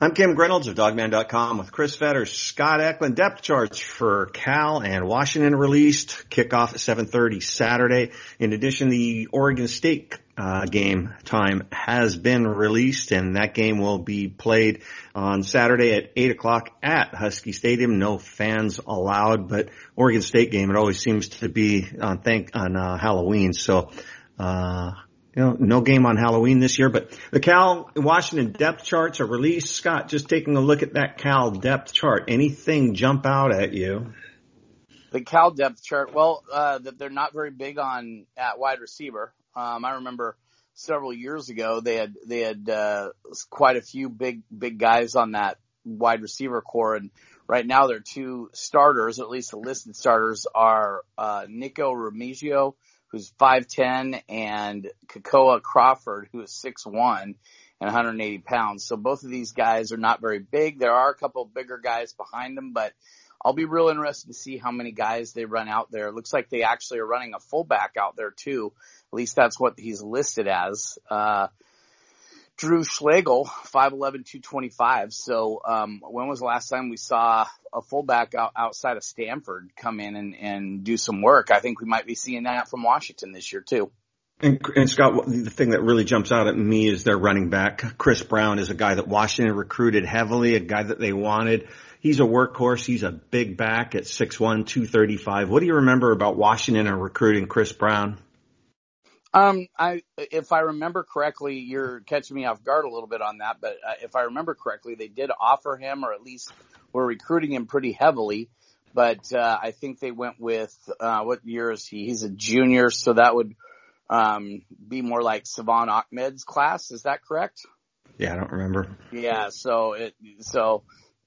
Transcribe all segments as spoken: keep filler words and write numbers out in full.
I'm Kim Reynolds of dogman dot com with Chris Fetter. Scott Eklund, depth charts for Cal and Washington released. Kickoff at seven thirty Saturday. In addition, the Oregon State uh, game time has been released, and that game will be played on Saturday at eight o'clock at Husky Stadium. No fans allowed, but Oregon State game, it always seems to be on, thank, on uh, Halloween. So, uh You know, no game on Halloween this year, but the Cal Washington depth charts are released. Scott, just taking a look at that Cal depth chart. Anything jump out at you? The Cal depth chart, well, uh, they're not very big on at wide receiver. Um, I remember several years ago they had they had uh, quite a few big big guys on that wide receiver core, and right now their two starters, at least the listed starters, are uh, Nico Remigio, who's five ten, and Kakoa Crawford, who is six one and one hundred eighty pounds. So both of these guys are not very big. There are a couple bigger guys behind them, but I'll be real interested to see how many guys they run out there. It looks like they actually are running a fullback out there too. At least that's what he's listed as. Uh, Drew Schlegel, five eleven, two twenty-five. So um, when was the last time we saw a fullback out, outside of Stanford come in and, and do some work? I think we might be seeing that from Washington this year too. And, and Scott, the thing that really jumps out at me is their running back. Chris Brown is a guy that Washington recruited heavily, a guy that they wanted. He's a workhorse. He's a big back at six one, two thirty-five. What do you remember about Washington and recruiting Chris Brown? Um, I, if I remember correctly, you're catching me off guard a little bit on that, but uh, if I remember correctly, they did offer him, or at least were recruiting him pretty heavily, but, uh, I think they went with, uh, what year is he? He's a junior, so that would, um, be more like Savon Ahmed's class. Is that correct? Yeah, I don't remember. Yeah. So it, so,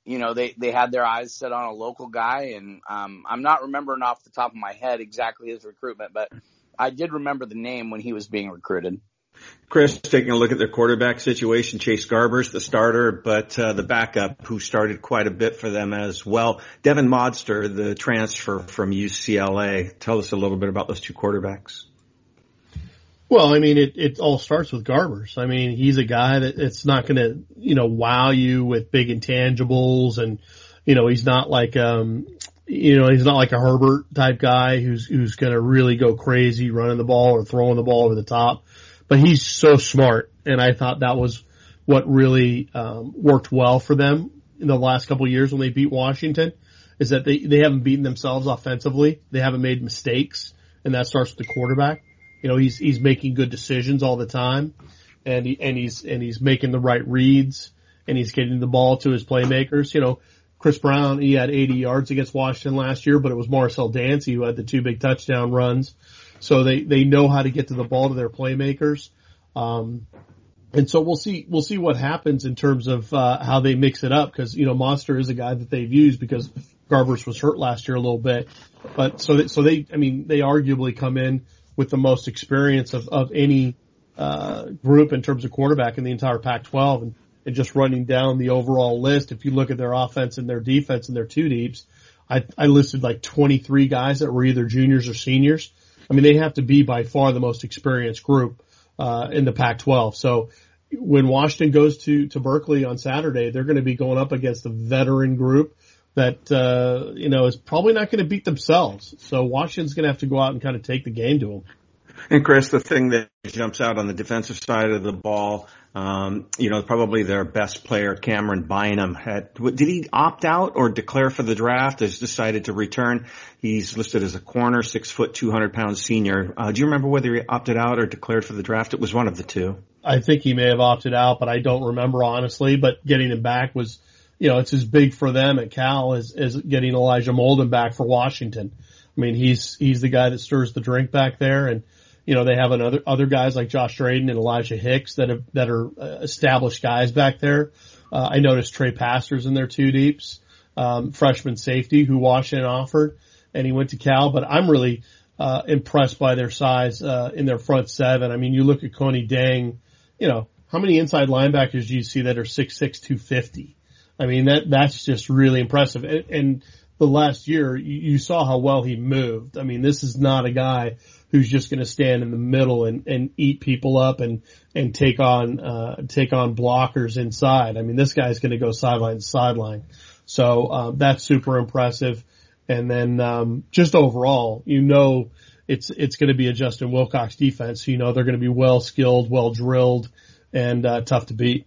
you know, they, they had their eyes set on a local guy, and, um, I'm not remembering off the top of my head exactly his recruitment, but I did remember the name when he was being recruited. Chris, taking a look at their quarterback situation, Chase Garbers, the starter, but uh, the backup who started quite a bit for them as well. Devin Modster, the transfer from U C L A. Tell us a little bit about those two quarterbacks. Well, I mean, it, it all starts with Garbers. I mean, he's a guy that it's not going to, you know, wow you with big intangibles, and, you know, he's not like, um, You know, he's not like a Herbert type guy who's, who's going to really go crazy running the ball or throwing the ball over the top, but he's so smart. And I thought that was what really, um, worked well for them in the last couple of years when they beat Washington, is that they, they haven't beaten themselves offensively. They haven't made mistakes, and that starts with the quarterback. You know, he's, he's making good decisions all the time, and he, and he's, and he's making the right reads, and he's getting the ball to his playmakers. You know, Chris Brown, he had eighty yards against Washington last year, but it was Marcel Yates who had the two big touchdown runs. So they, they know how to get to the ball to their playmakers. Um, and so we'll see, we'll see what happens in terms of, uh, how they mix it up. Cause, you know, Monster is a guy that they've used because Garbers was hurt last year a little bit. But so, they, so they, I mean, they arguably come in with the most experience of, of any, uh, group in terms of quarterback in the entire Pac twelve. And, And just running down the overall list, if you look at their offense and their defense and their two deeps, I, I listed like twenty-three guys that were either juniors or seniors. I mean, they have to be by far the most experienced group, uh, in the Pac twelve. So when Washington goes to, to Berkeley on Saturday, they're going to be going up against a veteran group that, uh, you know, is probably not going to beat themselves. So Washington's going to have to go out and kind of take the game to them. And Chris, the thing that jumps out on the defensive side of the ball, Um, you know, probably their best player, Cameron Bynum, had, did he opt out or declare for the draft? Has decided to return. He's listed as a corner, six foot, two hundred pound senior. Uh, do you remember whether he opted out or declared for the draft? It was one of the two. I think he may have opted out, but I don't remember honestly, but getting him back was, you know, it's as big for them at Cal as, as getting Elijah Molden back for Washington. I mean, he's, he's the guy that stirs the drink back there. And, you know, they have another, other guys like Josh Drayden and Elijah Hicks that have, that are established guys back there. Uh, I noticed Trey Pastor's in their two deeps, um, freshman safety who Washington offered and he went to Cal, but I'm really, uh, impressed by their size, uh, in their front seven. I mean, you look at Coney Dang, you know, how many inside linebackers do you see that are six six, two fifty? I mean, that, that's just really impressive. And, and the last year, you, you saw how well he moved. I mean, this is not a guy who's just going to stand in the middle and, and eat people up and, and take on, uh, take on blockers inside. I mean, this guy's going to go sideline to sideline. So, uh, that's super impressive. And then, um, just overall, you know, it's, it's going to be a Justin Wilcox defense. You know, they're going to be well skilled, well drilled and, uh, tough to beat.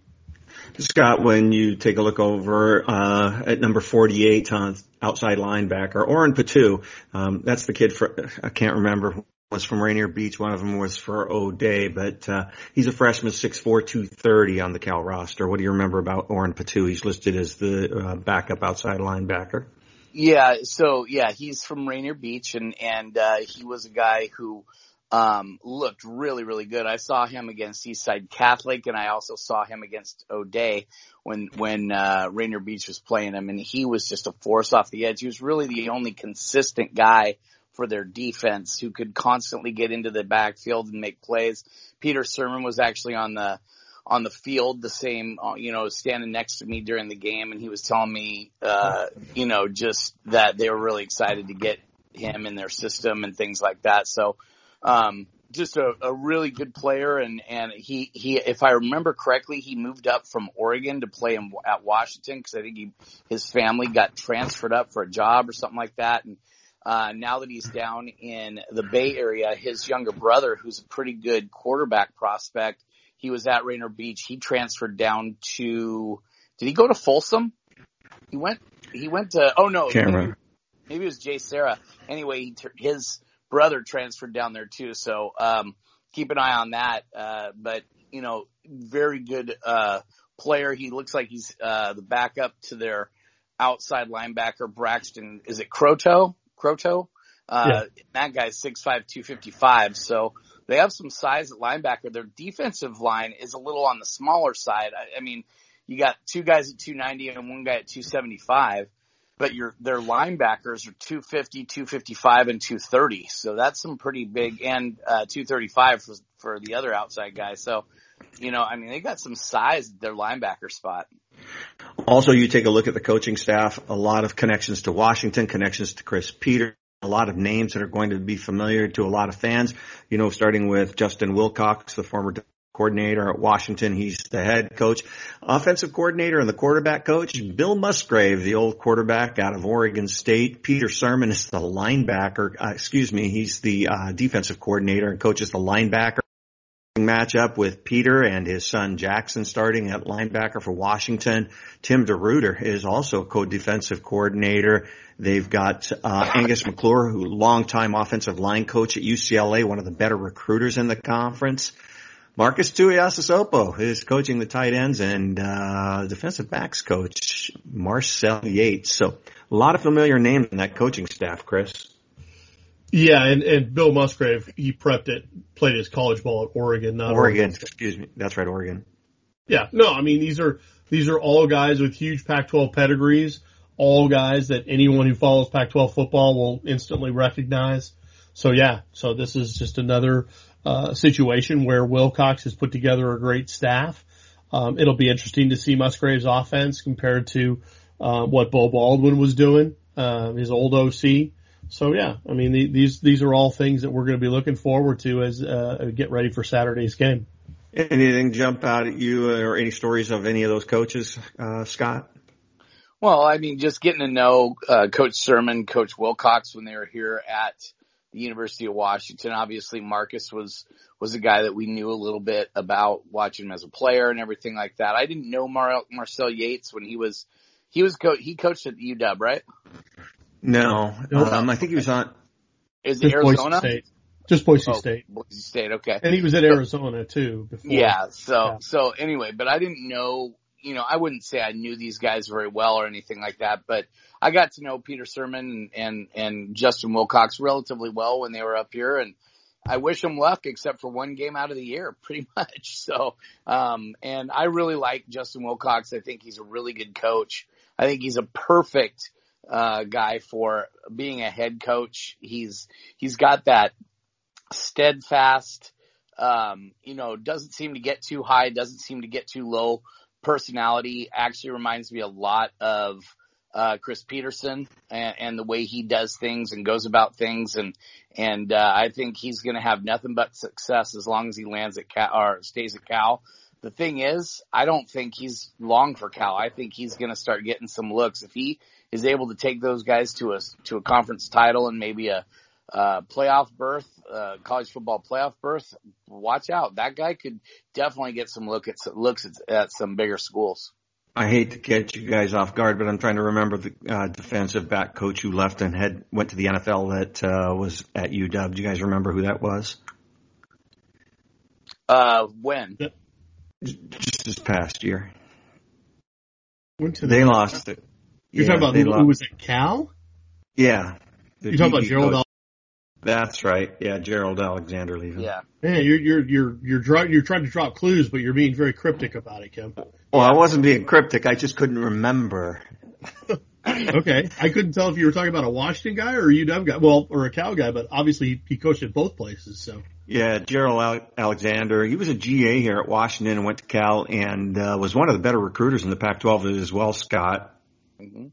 Scott, when you take a look over uh at number forty-eight on outside linebacker, Oren Patu, um, that's the kid for I can't remember was from Rainier Beach. One of them was for O'Day, but uh he's a freshman, six four, two thirty on the Cal roster. What do you remember about Oren Patu? He's listed as the uh, backup outside linebacker. Yeah, so yeah, he's from Rainier Beach, and and uh he was a guy who Um, looked really, really good. I saw him against Eastside Catholic, and I also saw him against O'Day when, when, uh, Rainier Beach was playing him, and he was just a force off the edge. He was really the only consistent guy for their defense who could constantly get into the backfield and make plays. Peter Sermon was actually on the, on the field, the same, you know, standing next to me during the game, and he was telling me, uh, you know, just that they were really excited to get him in their system and things like that. So, Um, just a, a really good player, and, and he, he, if I remember correctly, he moved up from Oregon to play him at Washington because I think he, his family got transferred up for a job or something like that. And, uh, now that he's down in the Bay Area, his younger brother, who's a pretty good quarterback prospect, he was at Rainier Beach. He transferred down to, did he go to Folsom? He went, he went to, oh no, maybe, maybe it was Jay Sarah. Anyway, his brother transferred down there too, so um keep an eye on that. Uh but you know, very good uh player. He looks like he's uh the backup to their outside linebacker Braxton, is it Croteau? Croteau? Uh yeah. That guy's six five, two fifty-five. So they have some size at linebacker. Their defensive line is a little on the smaller side. I, I mean, you got two guys at two ninety and one guy at two seventy-five. But your, their linebackers are two fifty, two fifty-five, and two thirty. So that's some pretty big, and, uh, two thirty-five for, for the other outside guy. So, you know, I mean, they got some size at their linebacker spot. Also, you take a look at the coaching staff, a lot of connections to Washington, connections to Chris Peter. A lot of names that are going to be familiar to a lot of fans, you know, starting with Justin Wilcox, the former coordinator at Washington. He's the head coach, offensive coordinator, and the quarterback coach. Bill Musgrave, the old quarterback out of Oregon State. Peter Sermon is the linebacker. Uh, excuse me, he's the uh, defensive coordinator and coaches the linebacker matchup with Peter and his son Jaxson starting at linebacker for Washington. Tim DeRuiter is also co-defensive coordinator. They've got uh, Angus McClure, who longtime offensive line coach at U C L A, one of the better recruiters in the conference. Marcus Tuiasosopo is coaching the tight ends, and uh defensive backs coach Marcel Yates. So a lot of familiar names in that coaching staff, Chris. Yeah, and, and Bill Musgrave, he prepped it, played his college ball at Oregon. Not Oregon, Oregon, excuse me. That's right, Oregon. Yeah, no, I mean, these are these are all guys with huge Pac twelve pedigrees, all guys that anyone who follows Pac twelve football will instantly recognize. So, yeah, so this is just another – Uh, situation where Wilcox has put together a great staff. Um, it'll be interesting to see Musgrave's offense compared to, uh, what Bo Baldwin was doing, uh, his old O C. So yeah, I mean, the, these, these are all things that we're going to be looking forward to as, uh, get ready for Saturday's game. Anything jump out at you or any stories of any of those coaches, uh, Scott? Well, I mean, just getting to know, uh, Coach Sermon, Coach Wilcox when they were here at the University of Washington. Obviously, Marcus was was a guy that we knew a little bit about, watching him as a player and everything like that. I didn't know Mar- Marcel Yates when he was he was co- he coached at the U W, right? No, um, I think he was on. Is it Arizona? Boise Just Boise oh, State. Boise State, okay. And he was at Arizona too before. Yeah. So yeah. so anyway, but I didn't know. You know, I wouldn't say I knew these guys very well or anything like that, but I got to know Peter Sermon and, and, and Justin Wilcox relatively well when they were up here, and I wish them luck except for one game out of the year, pretty much. So, um, and I really like Justin Wilcox. I think he's a really good coach. I think he's a perfect, uh, guy for being a head coach. He's, he's got that steadfast, um, you know, doesn't seem to get too high, doesn't seem to get too low. Personality actually reminds me a lot of uh Chris Peterson and, and the way he does things and goes about things, and and uh, I think he's going to have nothing but success as long as he lands at Cal or stays at Cal. The thing is, I don't think he's long for Cal. I think he's going to start getting some looks if he is able to take those guys to a to a conference title and maybe a uh playoff berth, uh college football playoff berth. Watch out. That guy could definitely get some look at looks at, at some bigger schools. I hate to catch you guys off guard, but I'm trying to remember the uh, defensive back coach who left and had went to the N F L that uh, was at U W. Do you guys remember who that was? Uh, when? Just this past year. Went to the they N F L? Lost it. You're yeah, talking about who, who was at Cal? Yeah. You're talking about Gerald Alexander. That's right. Yeah, Gerald Alexander leaving. Yeah. Man, you're you're you're you're, dry, you're trying to drop clues, but you're being very cryptic about it, Kim. Well, I wasn't being cryptic. I just couldn't remember. Okay, I couldn't tell if you were talking about a Washington guy or a U W guy, well, or a Cal guy. But obviously, he coached at both places. So. Yeah, Gerald Ale- Alexander. He was a G A here at Washington and went to Cal, and uh, was one of the better recruiters in the Pac twelve as well, Scott. Mm-hmm.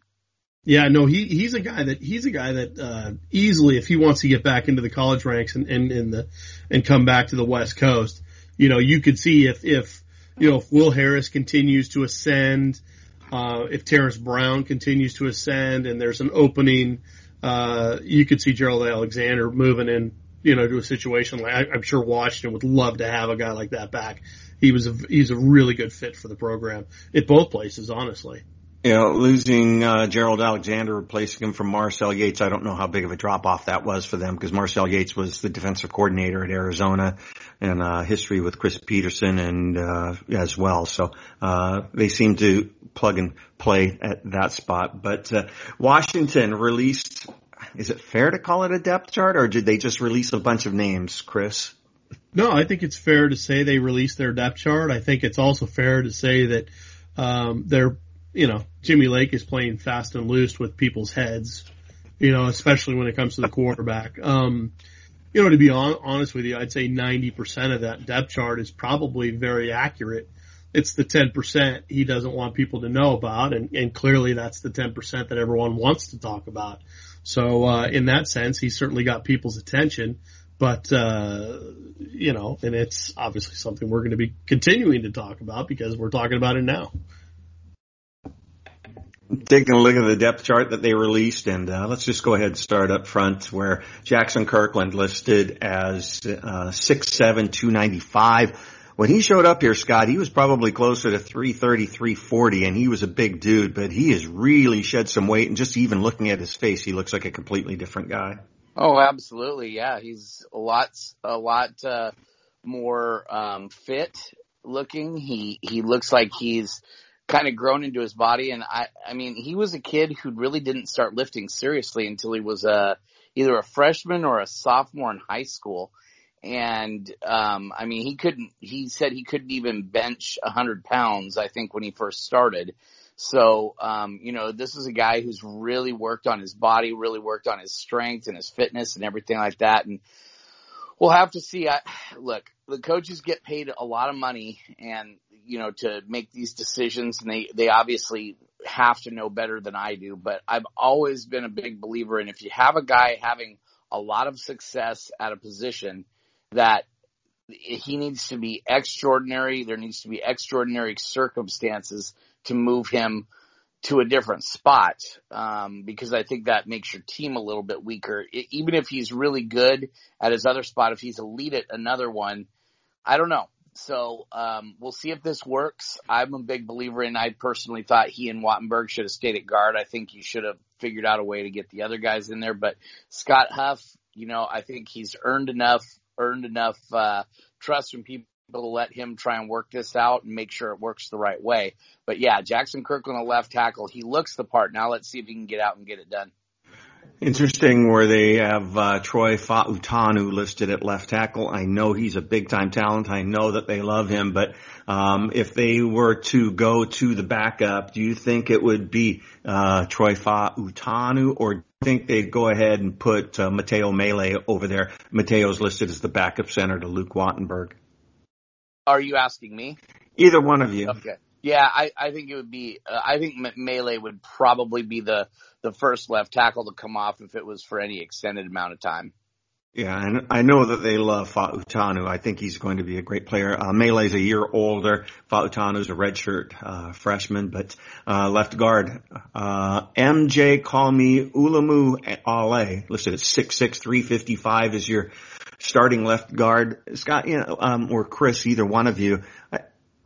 Yeah, no, he, he's a guy that, he's a guy that, uh, easily, if he wants to get back into the college ranks and, and, and the, and come back to the West Coast, you know, you could see if, if, you know, if Will Harris continues to ascend, uh, if Terrence Brown continues to ascend and there's an opening, uh, you could see Gerald Alexander moving in, you know, to a situation like, I, I'm sure Washington would love to have a guy like that back. He was a, he's a really good fit for the program at both places, honestly. You know, losing uh, Gerald Alexander, replacing him from Marcel Yates, I don't know how big of a drop-off that was for them, because Marcel Yates was the defensive coordinator at Arizona and uh, history with Chris Peterson and uh, as well. So uh, they seem to plug and play at that spot. But uh, Washington released – is it fair to call it a depth chart, or did they just release a bunch of names, Chris? No, I think it's fair to say they released their depth chart. I think it's also fair to say that um, they're – you know, Jimmy Lake is playing fast and loose with people's heads, you know, especially when it comes to the quarterback. Um, you know, to be on, honest with you, I'd say ninety percent of that depth chart is probably very accurate. It's the ten percent he doesn't want people to know about, and, and clearly that's the ten percent that everyone wants to talk about. So uh, in that sense, he certainly got people's attention. But, uh, you know, and it's obviously something we're going to be continuing to talk about because we're talking about it now. Taking a look at the depth chart that they released, and uh, let's just go ahead and start up front where Jaxson Kirkland listed as uh, six seven, two ninety-five. When he showed up here, Scott, he was probably closer to three thirty, three forty, and he was a big dude, but he has really shed some weight, and just even looking at his face, he looks like a completely different guy. Oh, absolutely, yeah. He's a lot, a lot uh, more um, fit looking. He, he looks like he's kind of grown into his body. And I, I mean, he was a kid who really didn't start lifting seriously until he was a, either a freshman or a sophomore in high school. And, um, I mean, he couldn't, he said he couldn't even bench a hundred pounds, I think, when he first started. So, um, you know, this is a guy who's really worked on his body, really worked on his strength and his fitness and everything like that. And we'll have to see. I, look, the coaches get paid a lot of money and, you know, to make these decisions, and they, they obviously have to know better than I do, but I've always been a big believer in if you have a guy having a lot of success at a position, that he needs to be extraordinary. There needs to be extraordinary circumstances to move him to a different spot, um, because I think that makes your team a little bit weaker. It, even if he's really good at his other spot, if he's elite at another one, I don't know. So um, we'll see if this works. I'm a big believer in, I personally thought he and Wattenberg should have stayed at guard. I think you should have figured out a way to get the other guys in there. But Scott Huff, you know, I think he's earned enough, earned enough uh, trust from people to let him try and work this out and make sure it works the right way. But, yeah, Jaxson Kirkland, a left tackle, he looks the part. Now let's see if he can get out and get it done. Interesting where they have uh, Troy Fautanu listed at left tackle. I know he's a big-time talent. I know that they love him. But um, if they were to go to the backup, do you think it would be uh, Troy Fautanu, or do you think they'd go ahead and put uh, Matteo Mele over there? Matteo's listed as the backup center to Luke Wattenberg. Are you asking me? Either one of you. Okay. Yeah, I, I think it would be uh, – I think Mele would probably be the, the first left tackle to come off if it was for any extended amount of time. Yeah, and I know that they love Fautanu. I think he's going to be a great player. Uh, Mele's a year older. Fautanu's a redshirt uh, freshman, but uh, left guard. Uh, M J call me Ulamu Ale, listed at six six, three fifty-five is your starting left guard. Scott, you know, um, or Chris, either one of you.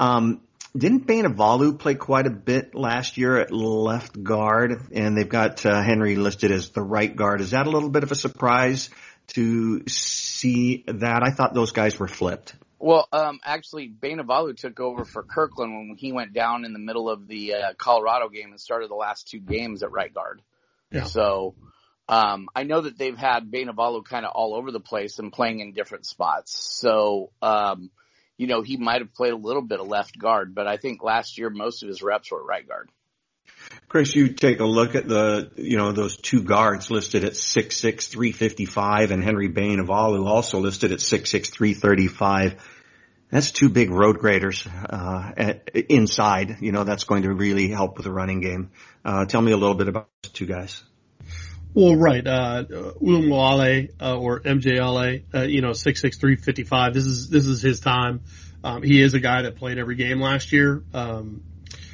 Um Didn't Bainivalu play quite a bit last year at left guard, and they've got uh, Henry listed as the right guard? Is that a little bit of a surprise to see that? I thought those guys were flipped. Well, um, actually, Bainivalu took over for Kirkland when he went down in the middle of the uh, Colorado game and started the last two games at right guard. Yeah. So um, I know that they've had Bainivalu kind of all over the place and playing in different spots. So um, – you know, he might have played a little bit of left guard, but I think last year most of his reps were right guard. Chris, you take a look at the, you know, those two guards listed at six six, three fifty-five and Henry Bainivalu also listed at six six, three thirty-five. That's two big road graders uh, at, inside. You know, that's going to really help with the running game. Uh, tell me a little bit about those two guys. Well, right, uh, Ulamu Ale, uh, or M J Ale, uh, you know, six six, three fifty-five. This is, this is his time. Um, he is a guy that played every game last year. Um,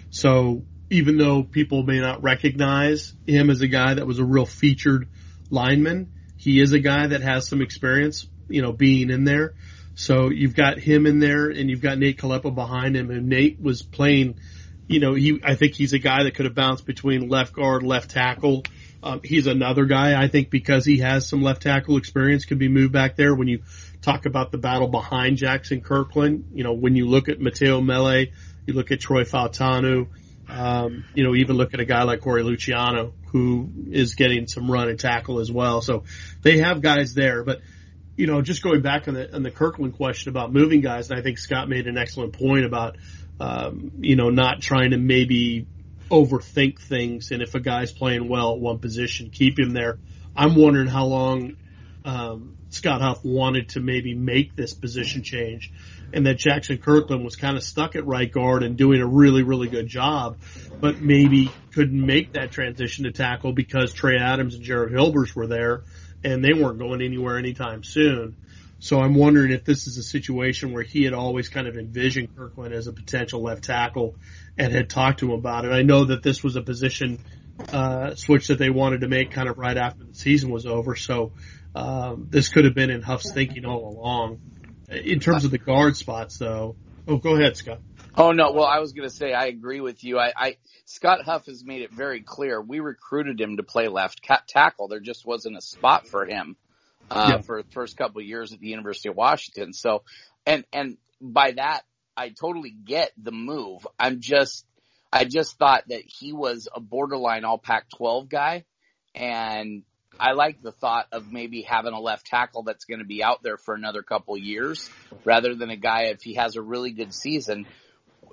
so even though people may not recognize him as a guy that was a real featured lineman, he is a guy that has some experience, you know, being in there. So you've got him in there and you've got Nate Kalapa behind him, and Nate was playing, you know, he, I think he's a guy that could have bounced between left guard, left tackle. Um, he's another guy, I think, because he has some left tackle experience, can be moved back there. When you talk about the battle behind Jaxson Kirkland, you know, when you look at Matteo Mele, you look at Troy Fautanu, um, you know, even look at a guy like Corey Luciano, who is getting some run and tackle as well. So they have guys there. But, you know, just going back on the, on the Kirkland question about moving guys, and I think Scott made an excellent point about, um, you know, not trying to maybe – overthink things, and if a guy's playing well at one position, keep him there. I'm wondering how long um, Scott Huff wanted to maybe make this position change, and that Jaxson Kirkland was kind of stuck at right guard and doing a really, really good job, but maybe couldn't make that transition to tackle because Trey Adams and Gerald Hilbers were there, and they weren't going anywhere anytime soon. So I'm wondering if this is a situation where he had always kind of envisioned Kirkland as a potential left tackle and had talked to him about it. I know that this was a position uh, switch that they wanted to make kind of right after the season was over. So um, this could have been in Huff's thinking all along. In terms of the guard spots, though. Oh, go ahead, Scott. Oh, no. Well, I was going to say I agree with you. I, I Scott Huff has made it very clear. We recruited him to play left tackle. There just wasn't a spot for him. Uh, yeah. For the first couple of years at the University of Washington. So, and, and by that, I totally get the move. I'm just, I just thought that he was a borderline all Pac twelve guy. And I like the thought of maybe having a left tackle that's going to be out there for another couple of years rather than a guy, if he has a really good season.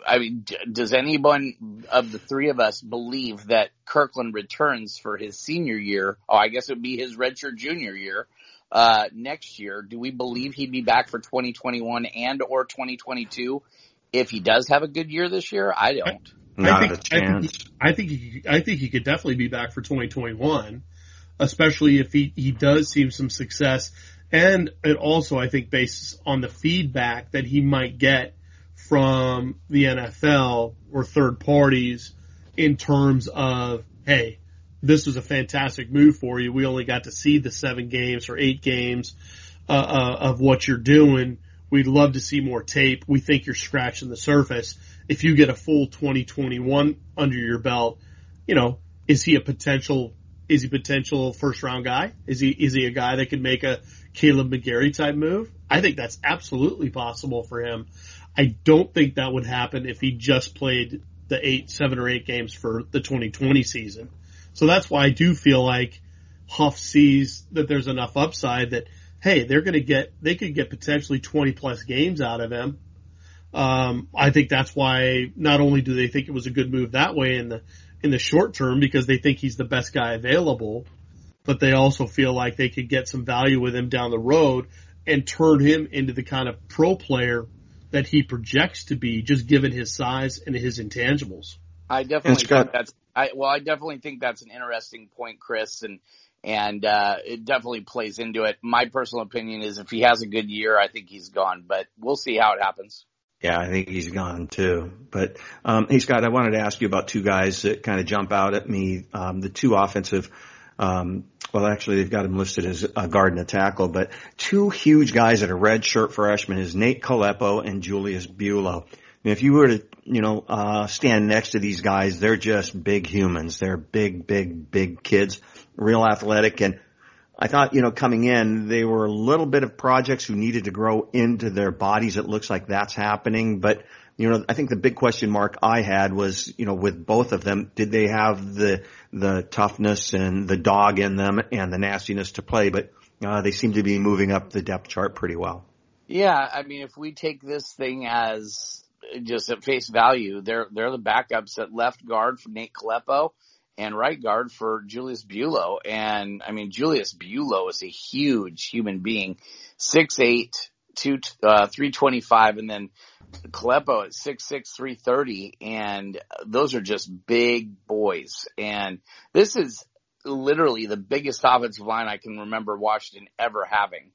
I mean, does anyone of the three of us believe that Kirkland returns for his senior year? Oh, I guess it would be his redshirt junior year. Uh, next year, do we believe he'd be back for twenty twenty-one and or twenty twenty-two if he does have a good year this year? I don't. Not I think, a chance. I think, I think he, I think he could definitely be back for twenty twenty-one, especially if he, he does see some success. And it also, I think, based on the feedback that he might get from the N F L or third parties in terms of, hey, this was a fantastic move for you. We only got to see the seven games or eight games uh, uh, of what you're doing. We'd love to see more tape. We think you're scratching the surface. If you get a full twenty twenty-one under your belt, you know, is he a potential, is he potential first round guy? Is he, is he a guy that could make a Caleb McGarry type move? I think that's absolutely possible for him. I don't think that would happen if he just played the eight, seven or eight games for the twenty twenty season. So that's why I do feel like Huff sees that there's enough upside that, hey, they're going to get, they could get potentially twenty plus games out of him. Um, I think that's why not only do they think it was a good move that way in the, in the short term, because they think he's the best guy available, but they also feel like they could get some value with him down the road and turn him into the kind of pro player that he projects to be, just given his size and his intangibles. I definitely think that's, I, well, I definitely think that's an interesting point, Chris, and, and, uh, it definitely plays into it. My personal opinion is if he has a good year, I think he's gone, but we'll see how it happens. Yeah, I think he's gone too. But, um, hey, Scott, I wanted to ask you about two guys that kind of jump out at me. Um, the two offensive, um, well, actually, they've got him listed as a guard and a tackle, but two huge guys that are redshirt freshmen is Nate Kalapa and Julius Buelow. And if you were to, you know, uh, stand next to these guys, they're just big humans. They're big, big, big kids, real athletic. And I thought, you know, coming in, they were a little bit of projects who needed to grow into their bodies. It looks like that's happening. But, you know, I think the big question mark I had was, you know, with both of them, did they have the the toughness and the dog in them and the nastiness to play? But uh, they seem to be moving up the depth chart pretty well. Yeah, I mean, if we take this thing as just at face value, they're they're the backups at left guard for Nate Kalapa and right guard for Julius Buelow. And, I mean, Julius Buelow is a huge human being, six eight, two, uh, three twenty-five, and then Kalapa at six six, three thirty. And those are just big boys. And this is literally the biggest offensive line I can remember Washington ever having.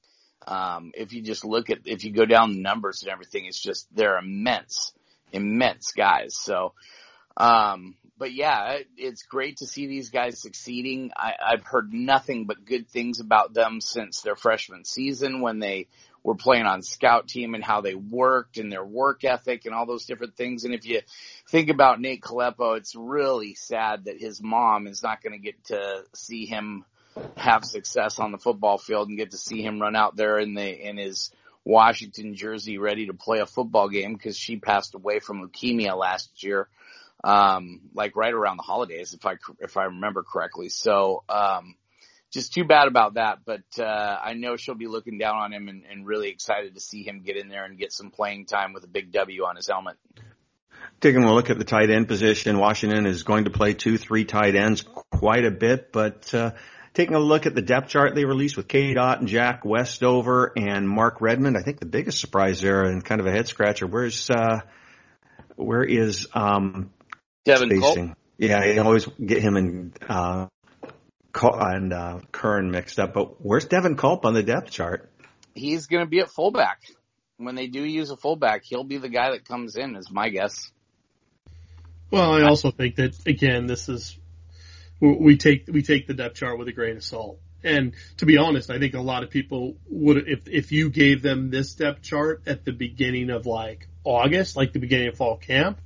Um, if you just look at, if you go down the numbers and everything, it's just, they're immense, immense guys. So, um, But yeah, it's great to see these guys succeeding. I, I've heard nothing but good things about them since their freshman season when they were playing on scout team and how they worked and their work ethic and all those different things. And if you think about Nate Kalapa, it's really sad that his mom is not going to get to see him have success on the football field and get to see him run out there in the, in his Washington jersey ready to play a football game, because she passed away from leukemia last year. Um, like right around the holidays, if I, if I remember correctly. So, um, just too bad about that, but, uh, I know she'll be looking down on him and, and really excited to see him get in there and get some playing time with a big W on his helmet. Taking a look at the tight end position, Washington is going to play two, three tight ends quite a bit, but, uh, taking a look at the depth chart they released with K-Dot and Jack Westover and Mark Redmond, I think the biggest surprise there and kind of a head scratcher, where's, uh, where is, um, Devin Cole. Yeah, I always get him and uh, and uh, Kern mixed up. But where's Devin Culp on the depth chart? He's going to be at fullback. When they do use a fullback, he'll be the guy that comes in, is my guess. Well, I also think that, again, this is we take we take the depth chart with a grain of salt. And to be honest, I think a lot of people would, if if you gave them this depth chart at the beginning of like August, like the beginning of fall camp,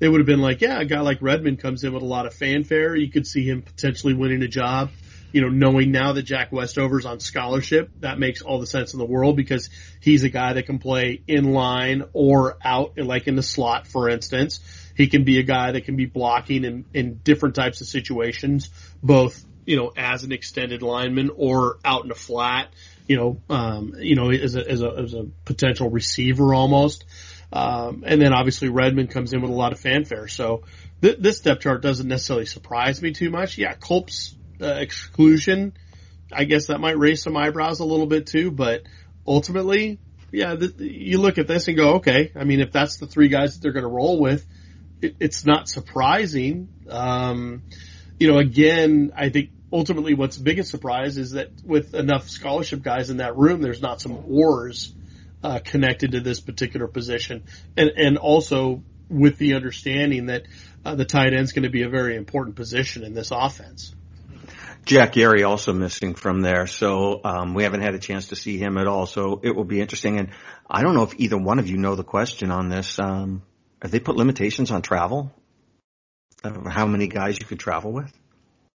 they would have been like, yeah, a guy like Redmond comes in with a lot of fanfare. You could see him potentially winning a job. You know, knowing now that Jack Westover's on scholarship, that makes all the sense in the world, because he's a guy that can play in line or out, like in the slot, for instance. He can be a guy that can be blocking in, in different types of situations, both, you know, as an extended lineman or out in a flat, you know, um, you know, as a, as a, as a potential receiver almost. Um, and then obviously Redmond comes in with a lot of fanfare. So th- this depth chart doesn't necessarily surprise me too much. Yeah, Culp's uh, exclusion, I guess that might raise some eyebrows a little bit too. But ultimately, yeah, th- you look at this and go, okay, I mean, if that's the three guys that they're going to roll with, it- it's not surprising. Um, you know, again, I think ultimately what's the biggest surprise is that with enough scholarship guys in that room, there's not some oars Uh, connected to this particular position, and and also with the understanding that uh, the tight end's going to be a very important position in this offense. Jack Gary also missing from there, so um, we haven't had a chance to see him at all. So it will be interesting. And I don't know if either one of you know the question on this. Um, have they put limitations on travel? Uh, how many guys you could travel with?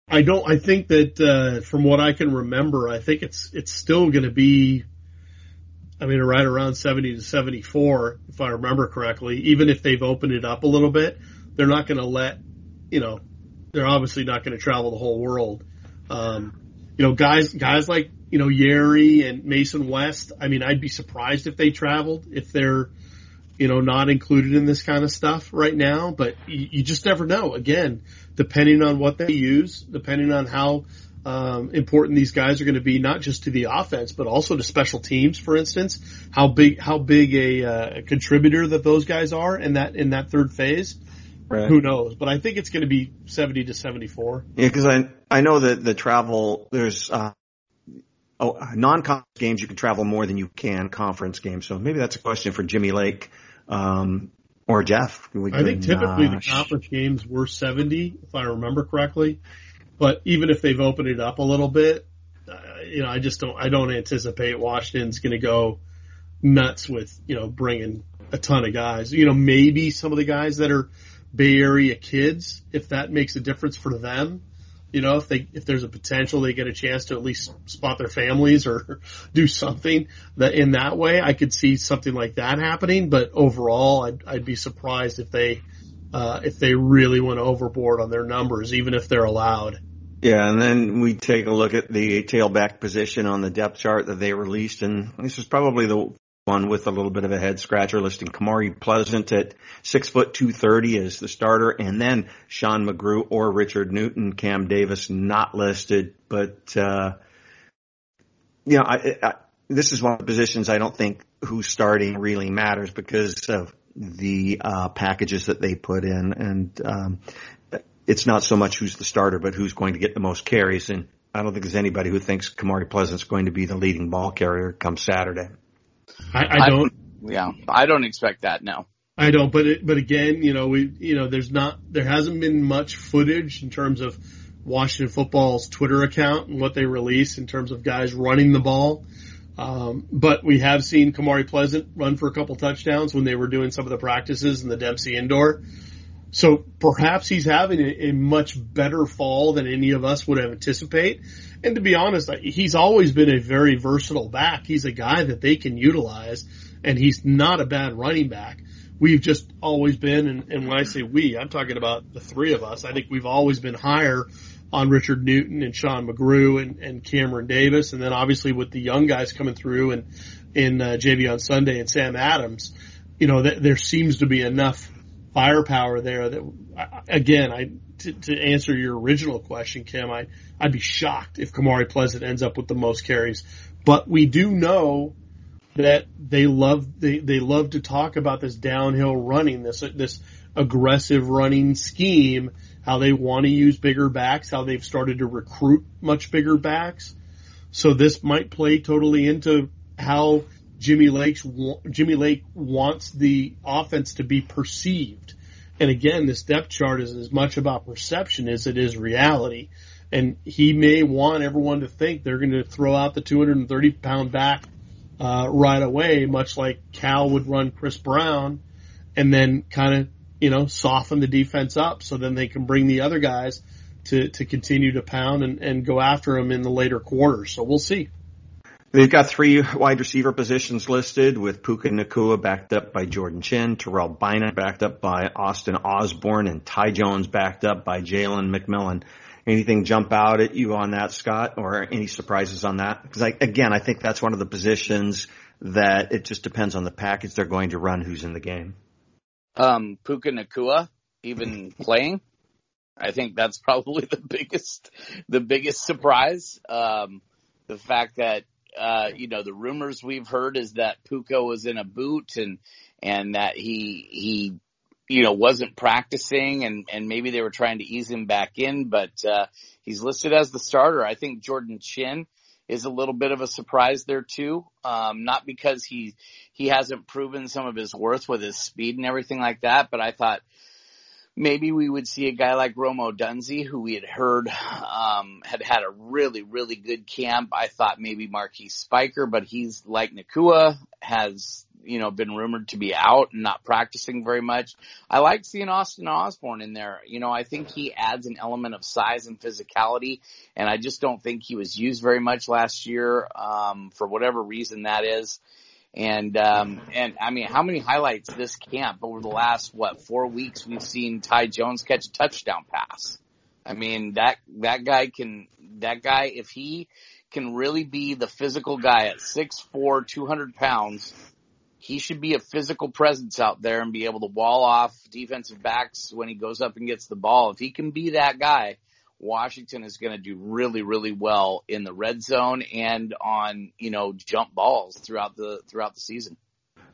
I don't. I think that uh, from what I can remember, I think it's it's still going to be, I mean, right around seventy to seventy-four, if I remember correctly. Even if they've opened it up a little bit, they're not going to let, you know, they're obviously not going to travel the whole world. Um, you know, guys, guys like, you know, Yeri and Mason West. I mean, I'd be surprised if they traveled, if they're, you know, not included in this kind of stuff right now, but you, you just never know. Again, depending on what they use, depending on how, um, important these guys are going to be, not just to the offense, but also to special teams, for instance, how big, how big a, uh, contributor that those guys are in that, in that third phase. Right. Who knows? But I think it's going to be seventy to seventy-four. Yeah, because I I know that the travel, there's uh, oh, non-conference games you can travel more than you can conference games. So maybe that's a question for Jimmy Lake um, or Jeff. We I could, think typically uh, the conference sh- games were seventy, if I remember correctly. But even if they've opened it up a little bit, uh, you know, I just don't I don't anticipate Washington's going to go nuts with, you know, bringing a ton of guys. You know, maybe some of the guys that are Bay Area kids, if that makes a difference for them, you know, if they, if there's a potential they get a chance to at least spot their families or do something that in that way, I could see something like that happening. But overall, I'd, I'd be surprised if they, uh, if they really went overboard on their numbers, even if they're allowed. Yeah, and then we take a look at the tailback position on the depth chart that they released, and this is probably the one with a little bit of a head scratcher, listing Kamari Pleasant at six foot two thirty as the starter, and then Sean McGrew or Richard Newton, Cam Davis not listed. But uh, you know, I, I, this is one of the positions I don't think who's starting really matters because of the uh, packages that they put in, and um, it's not so much who's the starter, but who's going to get the most carries. And I don't think there's anybody who thinks Kamari Pleasant's going to be the leading ball carrier come Saturday. I, I don't. I, yeah, I don't expect that. No, I don't. But it, but again, you know, we, you know, there's not, there hasn't been much footage in terms of Washington football's Twitter account and what they release in terms of guys running the ball. Um, but we have seen Kamari Pleasant run for a couple touchdowns when they were doing some of the practices in the Dempsey Indoor. So perhaps he's having a, a much better fall than any of us would have anticipated. And to be honest, he's always been a very versatile back. He's a guy that they can utilize, and he's not a bad running back. We've just always been, and, and when I say we, I'm talking about the three of us. I think we've always been higher on Richard Newton and Sean McGrew and, and Cameron Davis, and then obviously with the young guys coming through and in uh, J V on Sunday and Sam Adams, you know, th- there seems to be enough firepower there that, again, I to, to answer your original question, Kim, I, I'd be shocked if Kamari Pleasant ends up with the most carries. But we do know that they love they, they love to talk about this downhill running, this this aggressive running scheme, how they want to use bigger backs, how they've started to recruit much bigger backs. So this might play totally into how Jimmy Lake's, Jimmy Lake wants the offense to be perceived. And again, this depth chart is as much about perception as it is reality. And he may want everyone to think they're going to throw out the two hundred thirty pound back uh, right away, much like Cal would run Chris Brown, and then kind of, you know, soften the defense up so then they can bring the other guys to, to continue to pound and, and go after them in the later quarters. So we'll see. They've got three wide receiver positions listed, with Puka Nacua backed up by Jordan Chin, Terrell Bynum backed up by Austin Osborne, and Ty Jones backed up by Jalen McMillan. Anything jump out at you on that, Scott, or any surprises on that? Because, I, again, I think that's one of the positions that it just depends on the package they're going to run, who's in the game. Um, Puka Nacua even playing? I think that's probably the biggest, the biggest surprise. Um, the fact that Uh, you know, the rumors we've heard is that Puka was in a boot and, and that he, he, you know, wasn't practicing and, and maybe they were trying to ease him back in, but, uh, he's listed as the starter. I think Jordan Chin is a little bit of a surprise there too. Um, not because he, he hasn't proven some of his worth with his speed and everything like that, but I thought, maybe we would see a guy like Romo Dunze, who we had heard um, had had a really, really good camp. I thought maybe Marquis Spiker, but he's like Nakua, has you know been rumored to be out and not practicing very much. I like seeing Austin Osborne in there. You know, I think he adds an element of size and physicality, and I just don't think he was used very much last year um, for whatever reason that is. And, um, and I mean, how many highlights this camp over the last, what, four weeks we've seen Ty Jones catch a touchdown pass. I mean, that, that guy can, that guy, if he can really be the physical guy at six four, two hundred pounds, he should be a physical presence out there and be able to wall off defensive backs when he goes up and gets the ball. If he can be that guy, Washington is going to do really, really well in the red zone and on, you know, jump balls throughout the throughout the season.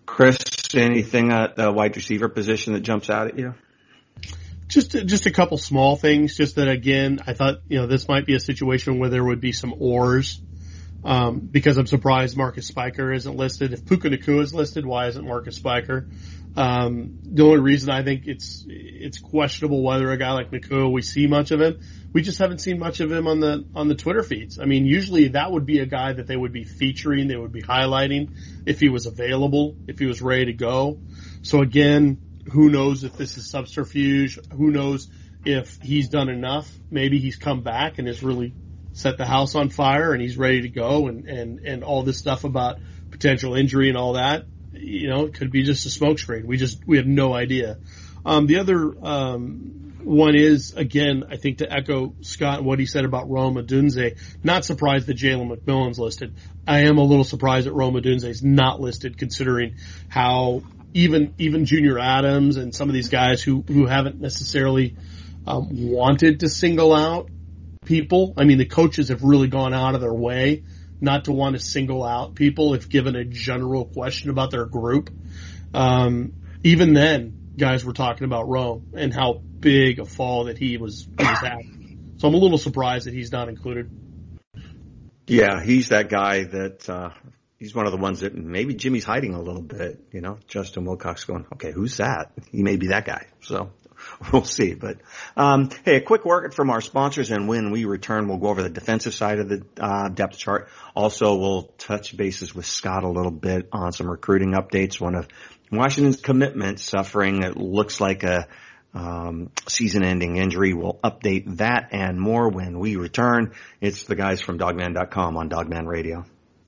Chris, anything at the wide receiver position that jumps out at you? Just just a couple small things. Just that, again, I thought, you know, this might be a situation where there would be some ors um, because I'm surprised Marcus Spiker isn't listed. If Puka Nacua is listed, why isn't Marcus Spiker? Um, the only reason I think it's it's questionable whether a guy like Nacua, we see much of him. We just haven't seen much of him on the on the Twitter feeds. I mean, usually that would be a guy that they would be featuring, they would be highlighting if he was available, if he was ready to go. So again, who knows if this is subterfuge? Who knows if he's done enough? Maybe he's come back and has really set the house on fire and he's ready to go, and and and all this stuff about potential injury and all that. You know, it could be just a smoke screen. We just we have no idea. Um, the other um, one is, again, I think to echo Scott what he said about Romo Dunze, not surprised that Jalen McMillan's listed. I am a little surprised that Romo Dunze's not listed, considering how even even Junior Adams and some of these guys who, who haven't necessarily um, wanted to single out people. I mean, the coaches have really gone out of their way not to want to single out people if given a general question about their group. Um, even then, guys were talking about Rome and how big a fall that he was, he was having. So I'm a little surprised that he's not included. Yeah, he's that guy that uh, he's one of the ones that maybe Jimmy's hiding a little bit. You know, Justin Wilcox going, okay, who's that? He may be that guy. So we'll see. But, um, hey, a quick word from our sponsors, and when we return, we'll go over the defensive side of the uh, depth chart. Also, we'll touch bases with Scott a little bit on some recruiting updates. One of Washington's commitment suffering, it looks like a um, season-ending injury. We'll update that and more when we return. It's the guys from dogman dot com on Dogman Radio.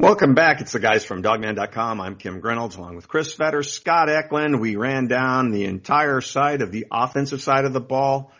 Welcome back. It's the guys from dogman dot com. I'm Kim Reynolds, along with Chris Fetter, Scott Eklund. We ran down the entire side of the offensive side of the ball,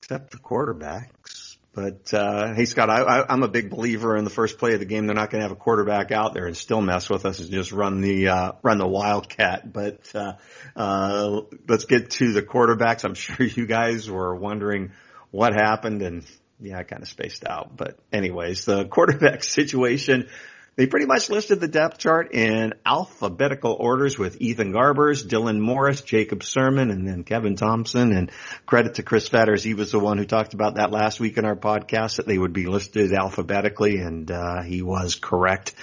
except for quarterbacks. But, uh, hey, Scott, I, I, I'm a big believer in the first play of the game. They're not going to have a quarterback out there and still mess with us and just run the, uh, run the wildcat. But, uh, uh, let's get to the quarterbacks. I'm sure you guys were wondering what happened, and yeah, I kind of spaced out. But anyways, the quarterback situation. They pretty much listed the depth chart in alphabetical orders with Ethan Garbers, Dylan Morris, Jacob Sermon, and then Kevin Thompson. And credit to Chris Fetter, he was the one who talked about that last week in our podcast, that they would be listed alphabetically, and uh he was correct.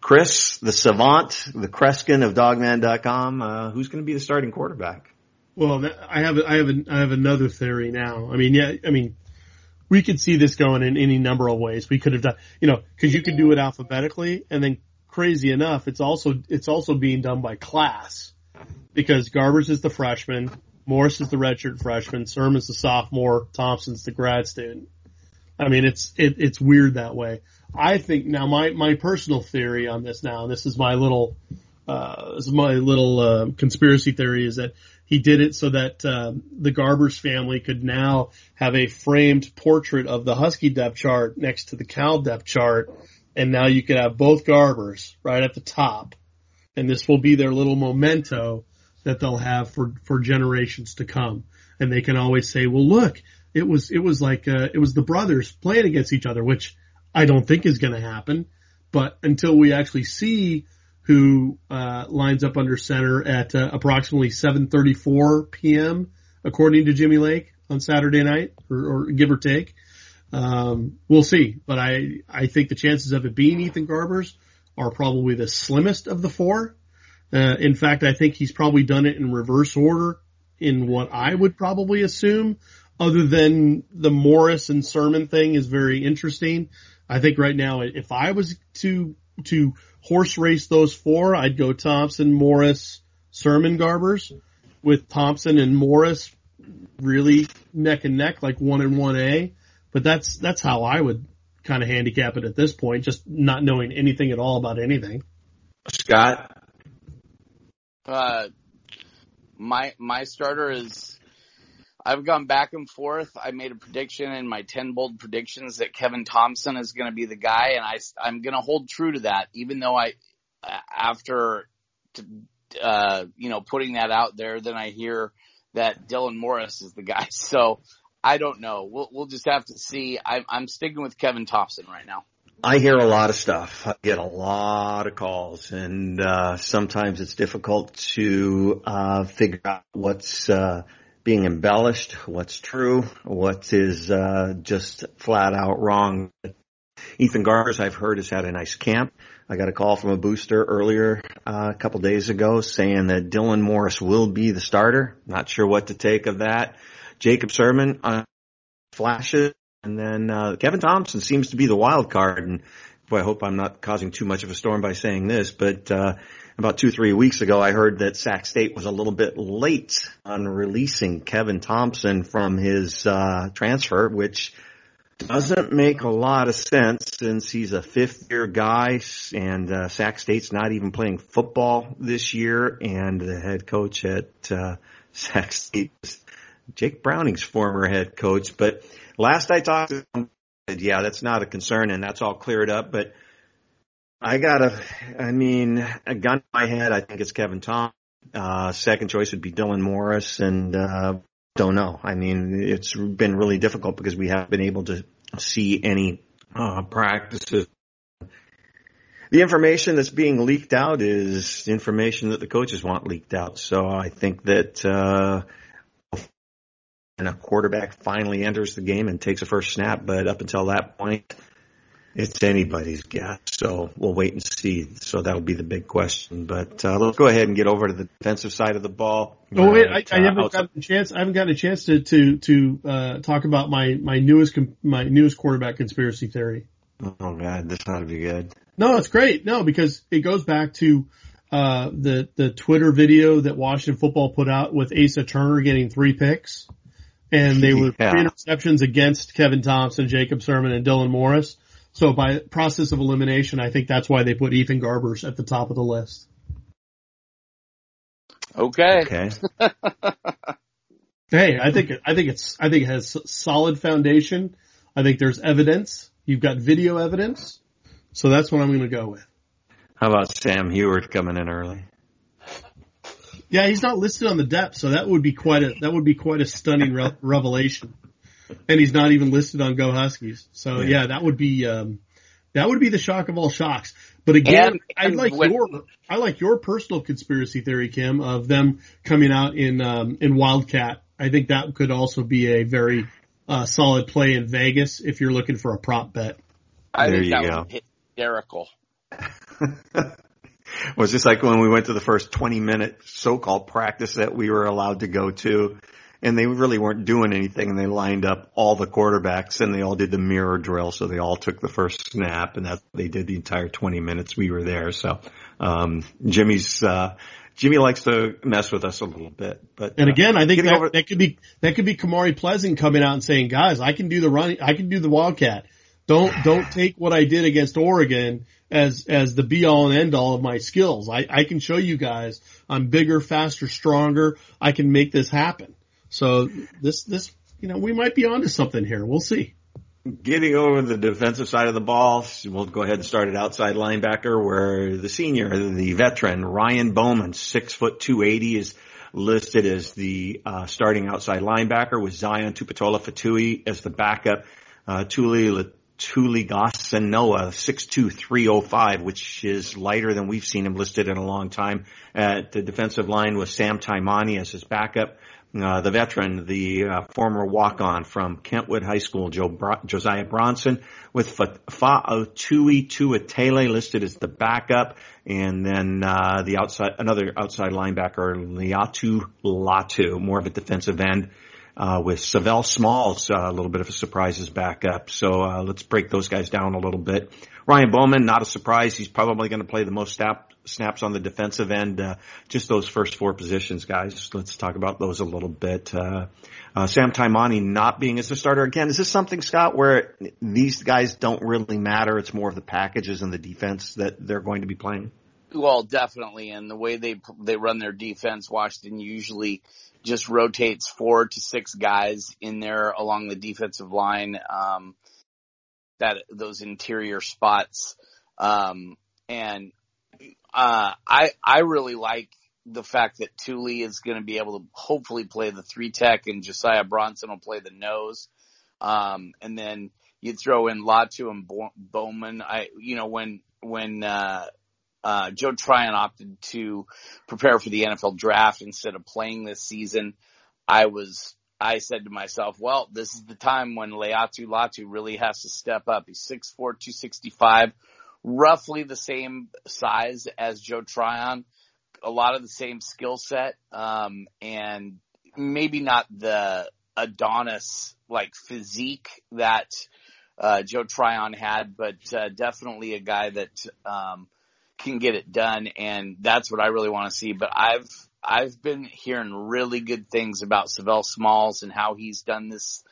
Chris, the savant, the Kreskin of dogman dot com, uh, who's going to be the starting quarterback? Well, I have I have a, I have another theory now. I mean, yeah, I mean, we could see this going in any number of ways. We could have done, you know, because you could do it alphabetically, and then crazy enough, it's also it's also being done by class, because Garbers is the freshman, Morris is the redshirt freshman, Sermon's the sophomore, Thompson's the grad student. I mean, it's it, it's weird that way. I think now my my personal theory on this now, and this is my little uh, this is my little uh, conspiracy theory, is that he did it so that uh, the Garbers family could now have a framed portrait of the Husky depth chart next to the Cal depth chart, and now you could have both Garbers right at the top, and this will be their little memento that they'll have for, for generations to come. And they can always say, well, look, it was, it was like, uh, it was the brothers playing against each other, which I don't think is going to happen. But until we actually see who, uh, lines up under center at uh, approximately seven thirty-four p.m., according to Jimmy Lake on Saturday night, or, or give or take, um, we'll see. But I, I think the chances of it being Ethan Garbers are probably the slimmest of the four. Uh, in fact, I think he's probably done it in reverse order in what I would probably assume, other than the Morris and Sermon thing is very interesting. I think right now, if I was to to horse race those four, I'd go Thompson, Morris, Sermon, Garbers, with Thompson and Morris really neck and neck, like one and one A. But that's that's how I would kind of handicap it at this point, just not knowing anything at all about anything. Scott? Uh, my my starter is, I've gone back and forth. I made a prediction in my ten bold predictions that Kevin Thompson is going to be the guy, and I, I'm going to hold true to that, even though I, after, uh, you know, putting that out there, then I hear that Dylan Morris is the guy. So I don't know. We'll, we'll just have to see. I'm, I'm sticking with Kevin Thompson right now. I hear a lot of stuff. I get a lot of calls, and uh, sometimes it's difficult to uh, figure out what's uh, being embellished, what's true, what is uh, just flat out wrong. Ethan Garbers, I've heard, has had a nice camp. I got a call from a booster earlier uh, a couple days ago saying that Dylan Morris will be the starter. Not sure what to take of that. Jacob Sermon uh, flashes. And then uh, Kevin Thompson seems to be the wild card. And boy, I hope I'm not causing too much of a storm by saying this, but uh, about two, three weeks ago, I heard that Sac State was a little bit late on releasing Kevin Thompson from his uh, transfer, which doesn't make a lot of sense since he's a fifth-year guy, and uh, Sac State's not even playing football this year. And the head coach at uh, Sac State is Jake Browning's former head coach. But last I talked to him, yeah, that's not a concern, and that's all cleared up. But I got a, I mean, a gun in my head, I think it's Kevin Thompson. Uh, second choice would be Dylan Morris, and uh, don't know. I mean, it's been really difficult because we haven't been able to see any uh, practices. The information that's being leaked out is information that the coaches want leaked out. So I think that uh and a quarterback finally enters the game and takes a first snap. But up until that point, it's anybody's guess. So we'll wait and see. So that'll be the big question. But uh, let's go ahead and get over to the defensive side of the ball. Oh, wait, uh, I, I haven't gotten a chance. I haven't gotten a chance to to, to uh, talk about my my newest my newest quarterback conspiracy theory. Oh God, this ought to be good. No, it's great. No, because it goes back to uh, the the Twitter video that Washington football put out with Asa Turner getting three picks. And they were yeah. three interceptions against Kevin Thompson, Jacob Sermon, and Dylan Morris. So by process of elimination, I think that's why they put Ethan Garbers at the top of the list. Okay. Okay. Hey, I think I think it's I think it has solid foundation. I think there's evidence. You've got video evidence. So that's what I'm going to go with. How about Sam Heward coming in early? Yeah, he's not listed on the depth, so that would be quite a that would be quite a stunning re- revelation. And he's not even listed on Go Huskies, so yeah, yeah that would be um, that would be the shock of all shocks. But again, I like when, your I like your personal conspiracy theory, Kim, of them coming out in um, in Wildcat. I think that could also be a very uh, solid play in Vegas if you're looking for a prop bet. I there think that go. would be hysterical. Was just like when we went to the first twenty-minute so-called practice that we were allowed to go to, and they really weren't doing anything, and they lined up all the quarterbacks, and they all did the mirror drill, so they all took the first snap, and that's what they did the entire twenty minutes we were there. So um, Jimmy's uh, Jimmy likes to mess with us a little bit. But and again, uh, I think that, over- that could be that could be Kamari Pleasant coming out and saying, "Guys, I can do the running, I can do the Wildcat. Don't don't take what I did against Oregon as as the be all and end all of my skills. I, I can show you guys I'm bigger, faster, stronger. I can make this happen." So this this you know, we might be onto something here. We'll see. getting over the defensive side of the ball, we'll go ahead and start at outside linebacker, where the senior, the veteran, Ryan Bowman, six foot two eighty, is listed as the uh, starting outside linebacker, with Zion Tupatola-Fatui as the backup. Uh, Tuli Latuli-Gossanoa, six two, three oh five, which is lighter than we've seen him listed in a long time. At the defensive line with Sam Taimani as his backup. Uh, the veteran, the uh, former walk-on from Kentwood High School, Joe Bro- Josiah Bronson, with Fa'atui Tuatele listed as the backup, and then uh, the outside, another outside linebacker, Liatu Latu, more of a defensive end, uh, with Savell Smalls, uh, a little bit of a surprise as backup. So uh, let's break those guys down a little bit. Ryan Bowman, not a surprise. He's probably going to play the most snap, snaps on the defensive end. Uh, just those first four positions, guys. Let's talk about those a little bit. Uh, uh, Sam Taimani not being as a starter. Again, is this something, Scott, where these guys don't really matter? It's more of the packages and the defense that they're going to be playing? Well, definitely. And the way they they run their defense, Washington usually just rotates four to six guys in there along the defensive line. Um that those interior spots. Um, and, uh, I, I really like the fact that Thule is going to be able to hopefully play the three tech, and Josiah Bronson will play the nose. Um, and then you throw in Latu and Bo- Bowman. I, you know, when, when, uh, uh, Joe Tryon opted to prepare for the N F L draft instead of playing this season, I was, I said to myself, well, this is the time when Leatu Latu really has to step up. He's six four, two sixty-five, roughly the same size as Joe Tryon, a lot of the same skill set, um, and maybe not the Adonis like physique that uh, Joe Tryon had, but uh, definitely a guy that um, can get it done, and that's what I really want to see. But I've I've been hearing really good things about Savell Smalls and how he's done this,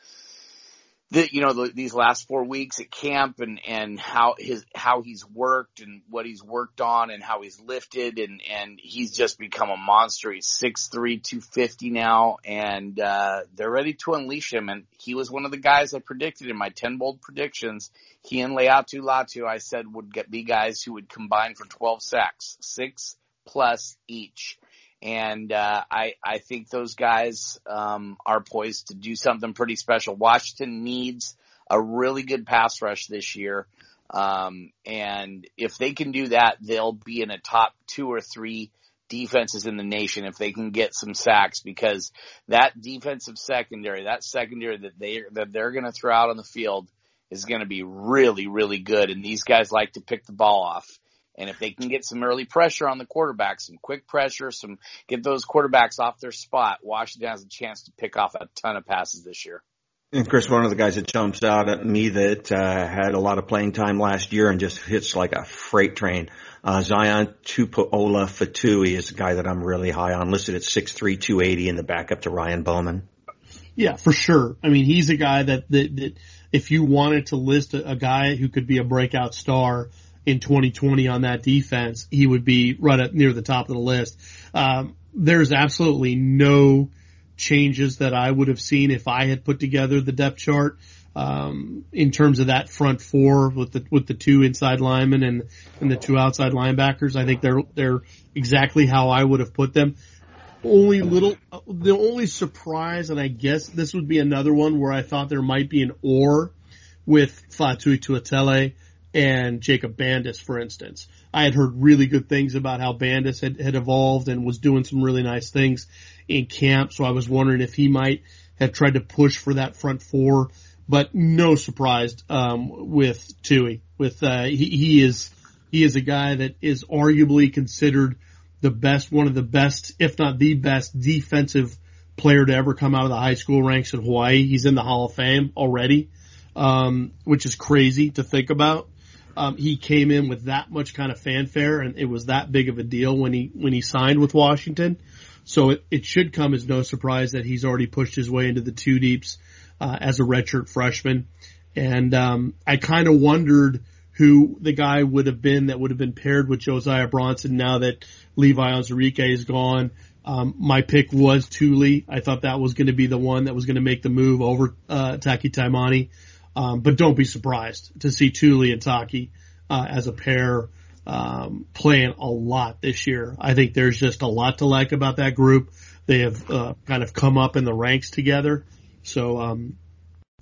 the, you know, the, these last four weeks at camp, and, and how his, how he's worked and what he's worked on and how he's lifted, and, and he's just become a monster. He's six three, two fifty now, and, uh, they're ready to unleash him. And he was one of the guys I predicted in my ten bold predictions. He and Leatu Latu, I said, would get, be guys who would combine for twelve sacks, six plus each. And, uh, I, I think those guys, um, are poised to do something pretty special. Washington needs a really good pass rush this year. Um, and if they can do that, they'll be in a top two or three defenses in the nation if they can get some sacks, because that defensive secondary, that secondary that they, that they're going to throw out on the field is going to be really, really good. And these guys like to pick the ball off. And if they can get some early pressure on the quarterback, some quick pressure, some get those quarterbacks off their spot, Washington has a chance to pick off a ton of passes this year. And, Chris, one of the guys that jumps out at me that uh, had a lot of playing time last year and just hits like a freight train, uh, Zion Tupuola-Fatui is a guy that I'm really high on, listed at six three, two eighty in the backup to Ryan Bowman. Yeah, for sure. I mean, he's a guy that, that, that if you wanted to list a, a guy who could be a breakout star – in twenty twenty on that defense, he would be right up near the top of the list. Um, there's absolutely no changes that I would have seen if I had put together the depth chart, um, in terms of that front four with the, with the two inside linemen and, and the two outside linebackers. I think they're, they're exactly how I would have put them. Only little, the only surprise, and I guess this would be another one where I thought there might be an or with Fa'atui Tuatele and Jacob Bandis, for instance. I had heard really good things about how Bandis had, had evolved and was doing some really nice things in camp, so I was wondering if he might have tried to push for that front four, but no surprise um, with Tui. With uh, he, he is he is a guy that is arguably considered the best, one of the best, if not the best, defensive player to ever come out of the high school ranks in Hawaii. He's in the Hall of Fame already, um, which is crazy to think about. Um, he came in with that much kind of fanfare, and it was that big of a deal when he when he signed with Washington. So it, it should come as no surprise that he's already pushed his way into the two deeps uh, as a redshirt freshman. And um, I kind of wondered who the guy would have been that would have been paired with Josiah Bronson now that Levi Ozurike is gone. Um, my pick was Thule. I thought that was going to be the one that was going to make the move over uh, Taki Taimani. Um, but don't be surprised to see Thule and Taki uh, as a pair um, playing a lot this year. I think there's just a lot to like about that group. They have uh, kind of come up in the ranks together. So um,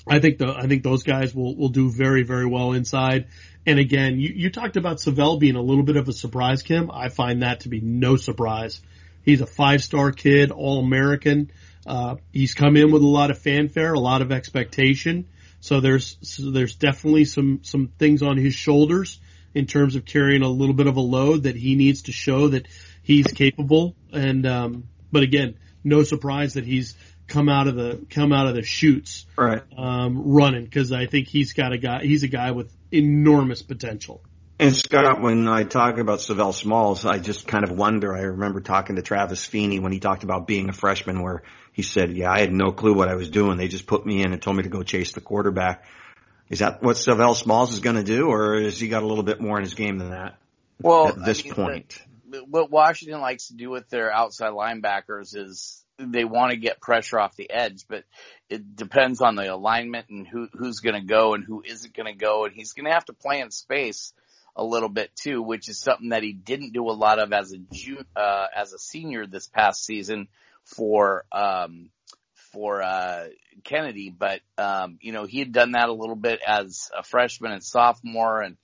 I think the I think those guys will, will do very, very well inside. And again, you, you talked about Savelle being a little bit of a surprise, Kim. I find that to be no surprise. He's a five-star kid, All-American. Uh, he's come in with a lot of fanfare, a lot of expectation. So there's so there's definitely some, some things on his shoulders in terms of carrying a little bit of a load that he needs to show that he's capable. And um, but again, no surprise that he's come out of the come out of the chutes right. um, running, because I think he's got a guy. He's a guy with enormous potential. And Scott, when I talk about Savelle Smalls, I just kind of wonder. I remember talking to Travis Feeney when he talked about being a freshman, where he said, yeah, I had no clue what I was doing. They just put me in and told me to go chase the quarterback. Is that what Savelle Smalls is going to do, or has he got a little bit more in his game than that well, at this I mean, point? The, what Washington likes to do with their outside linebackers is they want to get pressure off the edge, but it depends on the alignment and who, who's going to go and who isn't going to go, and he's going to have to play in space a little bit too, which is something that he didn't do a lot of as a junior, uh, as a senior this past season for, um, for, uh, Kennedy. But, um, you know, he had done that a little bit as a freshman and sophomore. And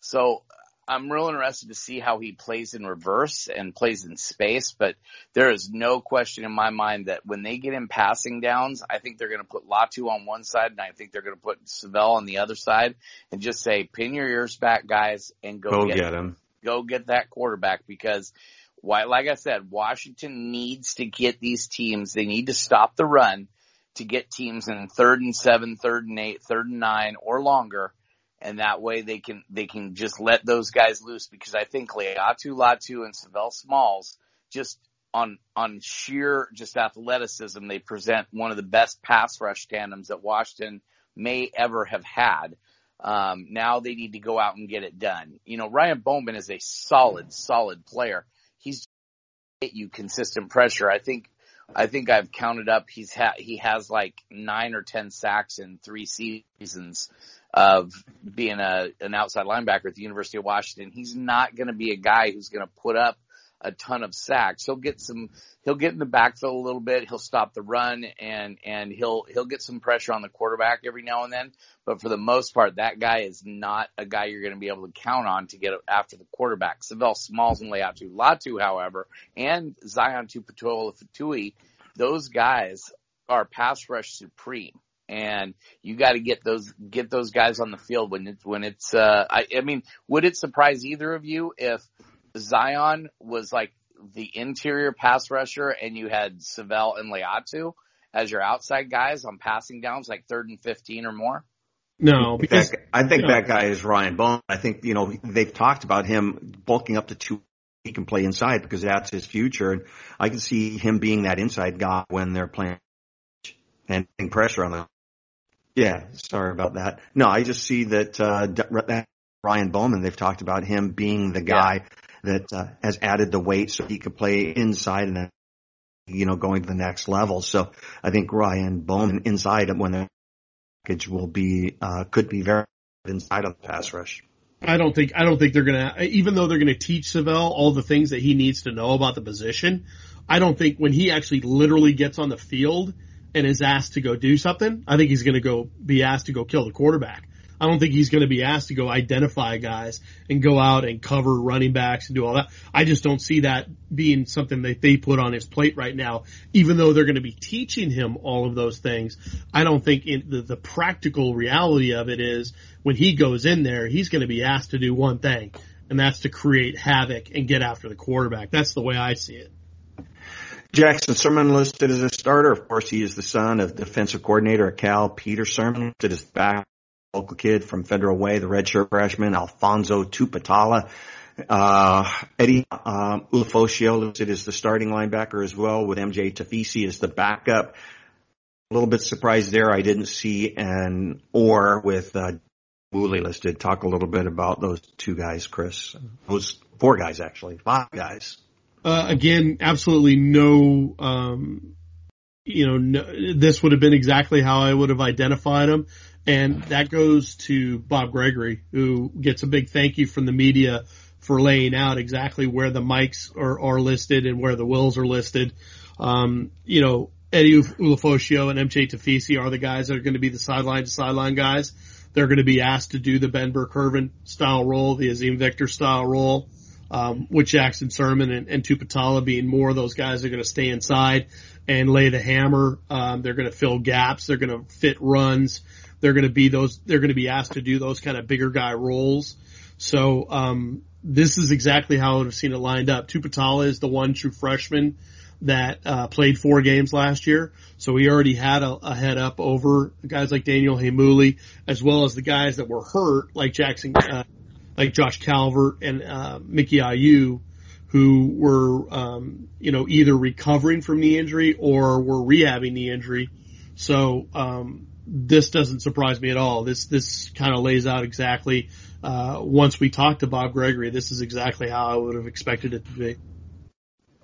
so I'm real interested to see how he plays in reverse and plays in space. But there is no question in my mind that when they get in passing downs, I think they're going to put Latu on one side, and I think they're going to put Savelle on the other side and just say, pin your ears back, guys, and go, go get, get him. him. Go get that quarterback, because – Why, like I said, Washington needs to get these teams. They need to stop the run to get teams in third and seven, third and eight, third and nine or longer. And that way they can, they can just let those guys loose, because I think Leatu Latu and Savelle Smalls, just on, on sheer just athleticism, they present one of the best pass rush tandems that Washington may ever have had. Um, now they need to go out and get it done. You know, Ryan Bowman is a solid, solid player. He's hit you consistent pressure. I think, I think I've counted up. He's ha- he has like nine or ten sacks in three seasons of being a an outside linebacker at the University of Washington. He's not going to be a guy who's going to put up a ton of sacks. He'll get some. He'll get in the backfield a little bit. He'll stop the run, and and he'll he'll get some pressure on the quarterback every now and then. But for the most part, that guy is not a guy you're going to be able to count on to get after the quarterback. Savelle Smalls and Leatu Latu, however, and Zion Tupetuola-Fatui, those guys are pass rush supreme, and you got to get those get those guys on the field when it's when it's. Uh, I, I mean, would it surprise either of you if Zion was like the interior pass rusher and you had Savelle and Leatu as your outside guys on passing downs, like third and fifteen or more? No, because that, I think no. that guy is Ryan Bone. I think, you know, they've talked about him bulking up to two. He can play inside because that's his future. And I can see him being that inside guy when they're playing and pressure on them. Yeah. Sorry about that. No, I just see that, uh, that Ryan Bowman, they've talked about him being the guy yeah. that uh, has added the weight so he could play inside and then, you know, going to the next level. So I think Ryan Bowman inside when the package will be uh, could be very inside on the pass rush. I don't think I don't think they're going to, even though they're going to teach Savelle all the things that he needs to know about the position, I don't think when he actually literally gets on the field and is asked to go do something, I think he's going to go be asked to go kill the quarterback. I don't think he's going to be asked to go identify guys and go out and cover running backs and do all that. I just don't see that being something that they put on his plate right now, even though they're going to be teaching him all of those things. I don't think in the, the practical reality of it is when he goes in there, he's going to be asked to do one thing, and that's to create havoc and get after the quarterback. That's the way I see it. Jaxson Sermon listed as a starter. Of course, he is the son of defensive coordinator at Cal, Peter Sermon, listed as back. Local kid from Federal Way, the redshirt freshman, Alfonso Tupatala, uh, Eddie uh, Ulufosio listed as the starting linebacker as well, with M J Tafisi as the backup. A little bit surprised there. I didn't see an or with uh, Woolley listed. Talk a little bit about those two guys, Chris. Those four guys, actually. Five guys. Uh, again, absolutely no um, you know, no, this would have been exactly how I would have identified him. And that goes to Bob Gregory, who gets a big thank you from the media for laying out exactly where the mics are, are listed and where the wills are listed. Um, you know, Eddie Ulufosio and M J Tafisi are the guys that are going to be the sideline to sideline guys. They're going to be asked to do the Ben Burke-Irvin style role, the Azim Victor style role, um, with Jackson Sermon and, and Tupatala being more. Those guys are going to stay inside and lay the hammer. Um, they're going to fill gaps. They're going to fit runs. They're going to be those, they're going to be asked to do those kind of bigger guy roles. So, um, this is exactly how I would have seen it lined up. Tupatala is the one true freshman that, uh, played four games last year. So he already had a, a head up over guys like Daniel Hamuli, as well as the guys that were hurt, like Jackson, uh, like Josh Calvert and, uh, Mickey Ayu, who were, um, you know, either recovering from knee injury or were rehabbing knee injury. So, um, this doesn't surprise me at all. This, this kind of lays out exactly, uh, once we talked to Bob Gregory, this is exactly how I would have expected it to be.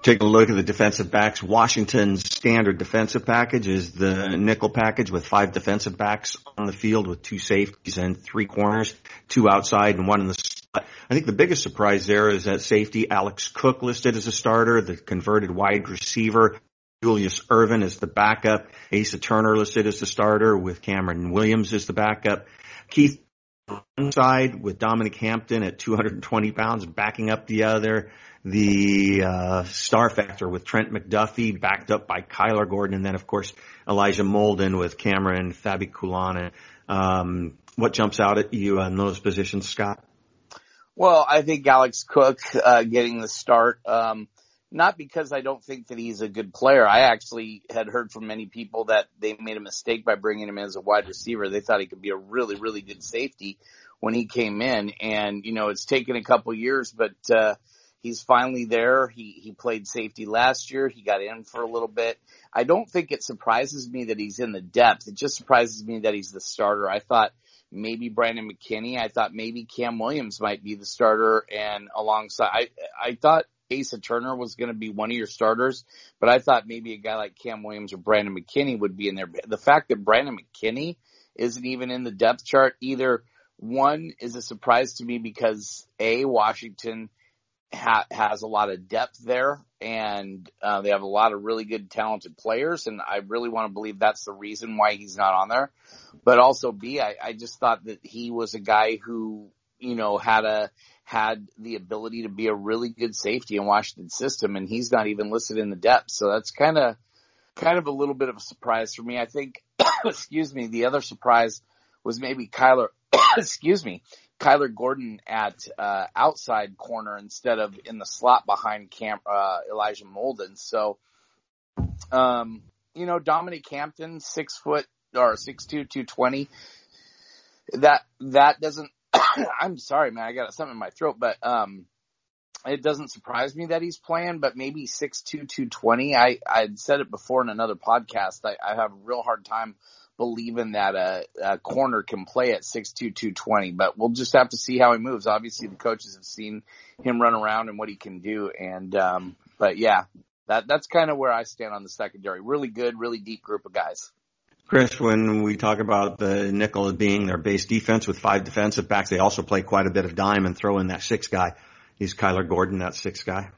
Take a look at the defensive backs. Washington's standard defensive package is the nickel package with five defensive backs on the field with two safeties and three corners, two outside and one in the slot. I think the biggest surprise there is that safety, Alex Cook listed as a starter, the converted wide receiver, Julius Irvin is the backup. Asa Turner listed as the starter with Cameron Williams as the backup. Keith on one side with Dominic Hampton at two hundred twenty pounds backing up the other. The uh, star factor with Trent McDuffie backed up by Kyler Gordon. And then, of course, Elijah Molden with Cameron Fabiculana. Um, what jumps out at you on those positions, Scott? Well, I think Alex Cook uh, getting the start. Um Not because I don't think that he's a good player. I actually had heard from many people that they made a mistake by bringing him in as a wide receiver. They thought he could be a really, really good safety when he came in. And, you know, it's taken a couple years, but uh he's finally there. He he played safety last year. He got in for a little bit. I don't think it surprises me that he's in the depth. It just surprises me that he's the starter. I thought maybe Brandon McKinney. I thought maybe Cam Williams might be the starter. And alongside, I I thought Asa Turner was going to be one of your starters, but I thought maybe a guy like Cam Williams or Brandon McKinney would be in there. The fact that Brandon McKinney isn't even in the depth chart either, one, is a surprise to me because, A, Washington ha- has a lot of depth there, and uh, they have a lot of really good, talented players, and I really want to believe that's the reason why he's not on there. But also, B, I, I just thought that he was a guy who, you know, had a had the ability to be a really good safety in Washington's system, and he's not even listed in the depth. So that's kind of kind of a little bit of a surprise for me. I think, excuse me, the other surprise was maybe Kyler, excuse me, Kyler Gordon at uh, outside corner instead of in the slot behind Cam, uh, Elijah Molden. So, um, you know, Dominic Hampton, six foot or six two, two twenty. That that doesn't. I'm sorry, man. I got something in my throat, but um, it doesn't surprise me that he's playing, but maybe six two, two twenty. I, I'd said it before in another podcast. I, I have a real hard time believing that a, a corner can play at six two, two twenty, but we'll just have to see how he moves. Obviously, the coaches have seen him run around and what he can do. And um, but, yeah, that that's kind of where I stand on the secondary. Really good, really deep group of guys. Chris, when we talk about the nickel being their base defense with five defensive backs, they also play quite a bit of dime and throw in that sixth guy. Is Kyler Gordon that sixth guy?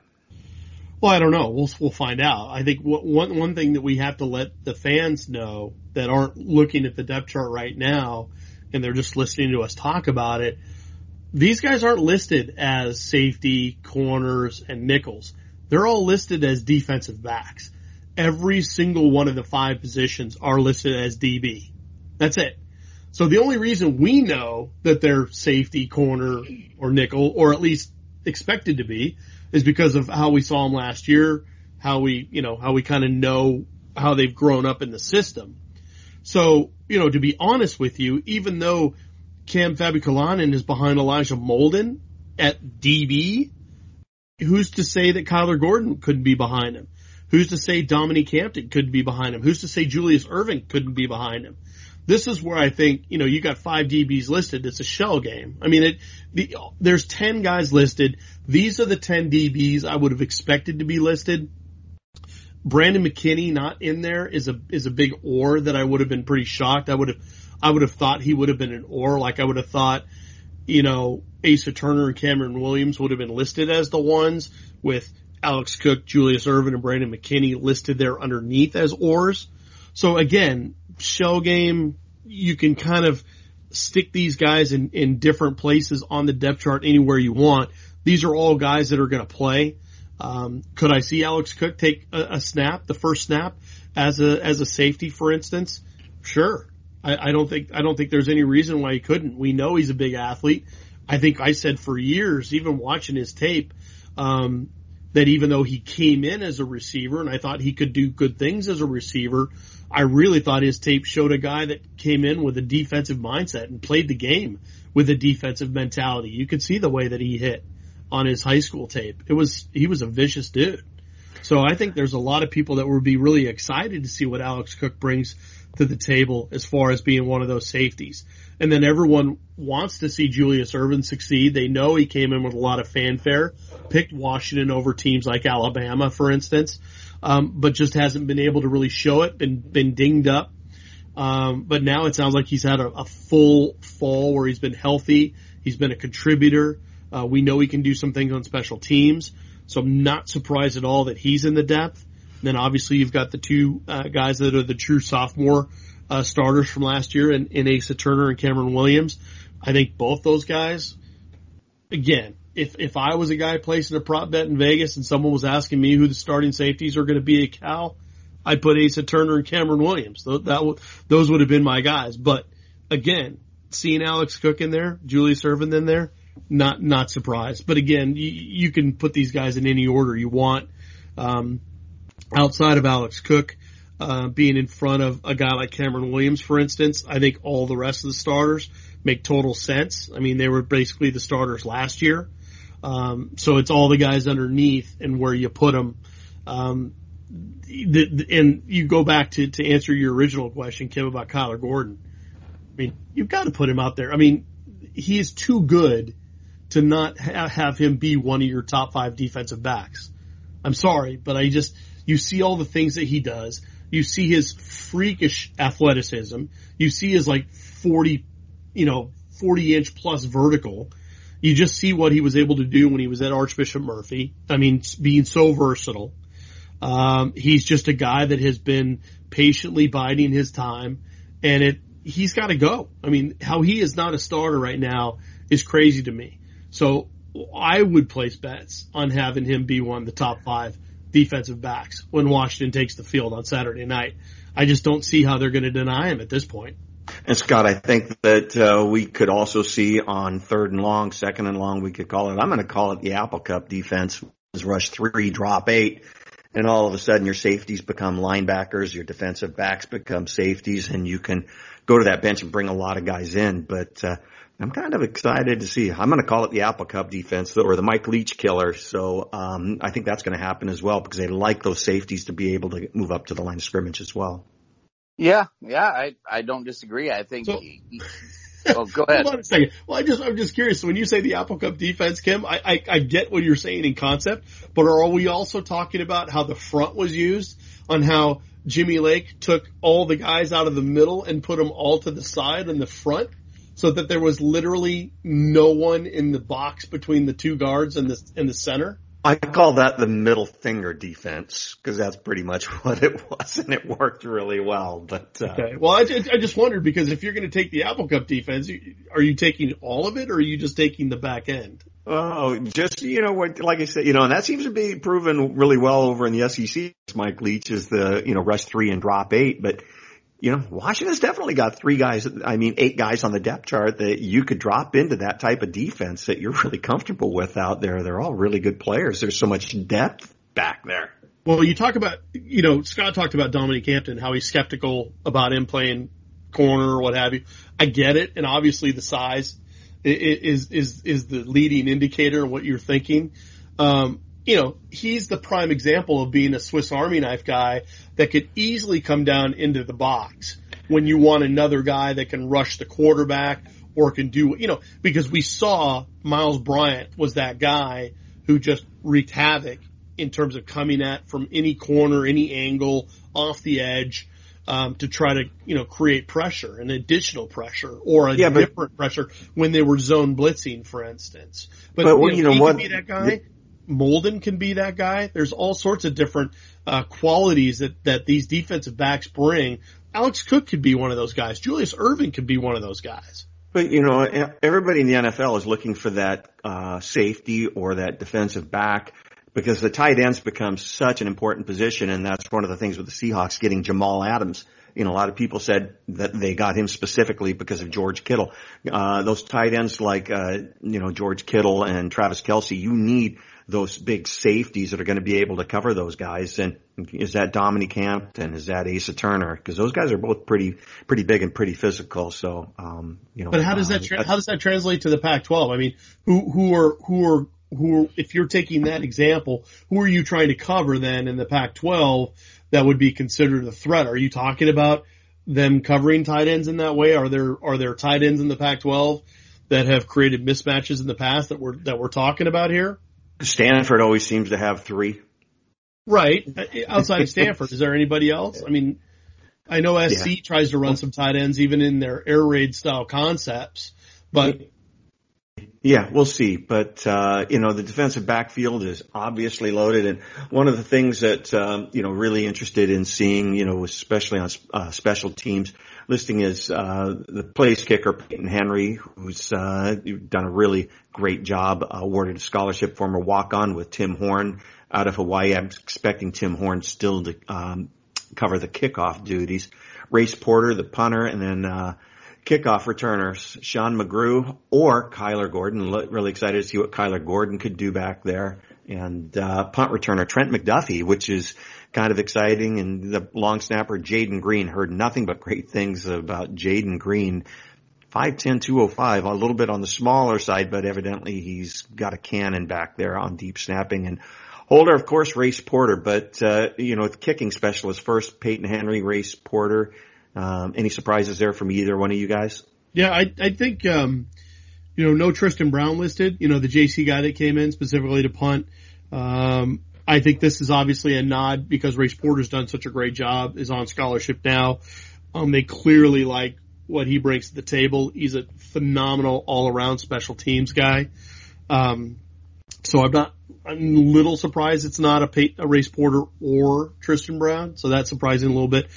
Well, I don't know. We'll we'll find out. I think what, one one thing that we have to let the fans know that aren't looking at the depth chart right now and they're just listening to us talk about it, these guys aren't listed as safety, corners, and nickels. They're all listed as defensive backs. Every single one of the five positions are listed as D B. That's it. So the only reason we know that they're safety, corner, or nickel, or at least expected to be, is because of how we saw them last year, how we, you know, how we kind of know how they've grown up in the system. So, you know, to be honest with you, even though Cam Fabiculana is behind Elijah Molden at D B, who's to say that Kyler Gordon couldn't be behind him? Who's to say Dominic Hampton couldn't be behind him? Who's to say Julius Irvin couldn't be behind him? This is where I think, you know, you got five D Bs listed. It's a shell game. I mean, it, the, there's ten guys listed. These are the ten D Bs I would have expected to be listed. Brandon McKinney not in there is a is a big or that I would have been pretty shocked. I would have I would have thought he would have been an or. Like I would have thought, you know, Asa Turner and Cameron Williams would have been listed as the ones with Alex Cook, Julius Ervin, and Brandon McKinney listed there underneath as ors. So again, shell game, you can kind of stick these guys in, in different places on the depth chart anywhere you want. These are all guys that are going to play. Um, could I see Alex Cook take a, a snap, the first snap as a, as a safety, for instance? Sure. I, I don't think, I don't think there's any reason why he couldn't. We know he's a big athlete. I think I said for years, even watching his tape, um, that even though he came in as a receiver and I thought he could do good things as a receiver, I really thought his tape showed a guy that came in with a defensive mindset and played the game with a defensive mentality. You could see the way that he hit on his high school tape. It was, he was a vicious dude. So I think there's a lot of people that would be really excited to see what Alex Cook brings to the table as far as being one of those safeties. And then everyone wants to see Julius Ervin succeed. They know he came in with a lot of fanfare, picked Washington over teams like Alabama, for instance, um, but just hasn't been able to really show it, been been dinged up. Um, but now it sounds like he's had a, a full fall where he's been healthy. He's been a contributor. Uh, we know he can do some things on special teams. So I'm not surprised at all that he's in the depth. And then obviously you've got the two uh, guys that are the true sophomore uh, starters from last year in, in Asa Turner and Cameron Williams. I think both those guys, again, if if I was a guy placing a prop bet in Vegas and someone was asking me who the starting safeties are going to be at Cal, I'd put Asa Turner and Cameron Williams. Th- that w- those would have been my guys. But, again, seeing Alex Cook in there, Julius Ervin in there, Not, not surprised. But again, you, you can put these guys in any order you want. Um, outside of Alex Cook, uh, being in front of a guy like Cameron Williams, for instance, I think all the rest of the starters make total sense. I mean, they were basically the starters last year. Um, so it's all the guys underneath and where you put them. Um, the, the, and you go back to, to answer your original question, Kim, about Kyler Gordon. I mean, you've got to put him out there. I mean, he is too good to not ha- have him be one of your top five defensive backs. I'm sorry, but I just, you see all the things that he does. You see his freakish athleticism. You see his like forty, you know, forty inch plus vertical. You just see what he was able to do when he was at Archbishop Murphy. I mean, being so versatile. Um, he's just a guy that has been patiently biding his time, and it, he's got to go. I mean, how he is not a starter right now is crazy to me. So I would place bets on having him be one of the top five defensive backs when Washington takes the field on Saturday night. I just don't see how they're going to deny him at this point. And, Scott, I think that uh, we could also see on third and long, second and long, we could call it. I'm going to call it the Apple Cup defense. It's rush three, drop eight, and all of a sudden your safeties become linebackers, your defensive backs become safeties, and you can go to that bench and bring a lot of guys in. But uh, I'm kind of excited to see. I'm going to call it the Apple Cup defense or the Mike Leach killer. So um, I think that's going to happen as well because they like those safeties to be able to move up to the line of scrimmage as well. Yeah, yeah, I, I don't disagree. I think so, he, he, oh, go ahead. Hold on a second. Well, I just, I'm just curious. So when you say the Apple Cup defense, Kim, I, I, I get what you're saying in concept, but are we also talking about how the front was used on how Jimmy Lake took all the guys out of the middle and put them all to the side and the front so that there was literally no one in the box between the two guards and the, and the center? I call that the middle finger defense because that's pretty much what it was, and it worked really well. But uh, okay. Well, I, I just wondered because if you're going to take the Apple Cup defense, are you taking all of it or are you just taking the back end? Oh, just, you know, what, like I said, you know, and that seems to be proven really well over in the S E C. Mike Leach is the, you know, rush three and drop eight. But, you know, Washington's definitely got three guys, I mean, eight guys on the depth chart that you could drop into that type of defense that you're really comfortable with out there. They're all really good players. There's so much depth back there. Well, you talk about, you know, Scott talked about Dominique Hampton, how he's skeptical about him playing corner or what have you. I get it. And obviously the size Is, is, is the leading indicator of what you're thinking. Um, you know, he's the prime example of being a Swiss Army knife guy that could easily come down into the box when you want another guy that can rush the quarterback or can do, you know, because we saw Miles Bryant was that guy who just wreaked havoc in terms of coming at from any corner, any angle, off the edge, um, to try to, you know, create pressure, an additional pressure or a yeah, but, different pressure when they were zone blitzing, for instance. But, but well, you know, you know what? Can be that guy. The, Molden can be that guy. There's all sorts of different uh, qualities that, that these defensive backs bring. Alex Cook could be one of those guys. Julius Erving could be one of those guys. But, you know, everybody in the N F L is looking for that uh, safety or that defensive back, because the tight ends become such an important position, and that's one of the things with the Seahawks getting Jamal Adams. You know, a lot of people said that they got him specifically because of George Kittle. Uh, those tight ends like, uh, you know, George Kittle and Travis Kelce, you need those big safeties that are going to be able to cover those guys. And is that Dominique Hampton? Is that Asa Turner? Because those guys are both pretty, pretty big and pretty physical. So, um, you know. But how does that, tra- how does that translate to the Pac twelve? I mean, who, who are, who are, who are, if you're taking that example, who are you trying to cover then in the Pac twelve? That would be considered a threat. Are you talking about them covering tight ends in that way? Are there are there tight ends in the Pac twelve that have created mismatches in the past that we're that we're talking about here? Stanford always seems to have three. Right. Outside of Stanford, is there anybody else? I mean, I know S C yeah. tries to run some tight ends even in their air raid style concepts, but yeah, we'll see. But, uh, you know, the defensive backfield is obviously loaded. And one of the things that, um, you know, really interested in seeing, you know, especially on uh, special teams listing is, uh, the place kicker, Peyton Henry, who's, uh, done a really great job, uh, awarded a scholarship, former walk-on with Tim Horn out of Hawaii. I'm expecting Tim Horn still to, um, cover the kickoff duties. Race Porter, the punter, and then, uh, kickoff returners, Sean McGrew or Kyler Gordon. Really excited to see what Kyler Gordon could do back there. And uh punt returner, Trent McDuffie, which is kind of exciting. And the long snapper, Jaden Green. Heard nothing but great things about Jaden Green. five ten, two oh five, a little bit on the smaller side, but evidently he's got a cannon back there on deep snapping. And holder, of course, Race Porter. But, uh you know, the kicking specialist first, Peyton Henry, Race Porter. Um, any surprises there from either one of you guys? Yeah, I, I think, um, you know, no Tristan Brown listed, you know, the J C guy that came in specifically to punt. Um, I think this is obviously a nod because Race Porter's done such a great job, is on scholarship now. Um, they clearly like what he brings to the table. He's a phenomenal all-around special teams guy. Um, so I'm not, I'm a little surprised it's not a, Pey- a Race Porter or Tristan Brown. So that's surprising a little bit.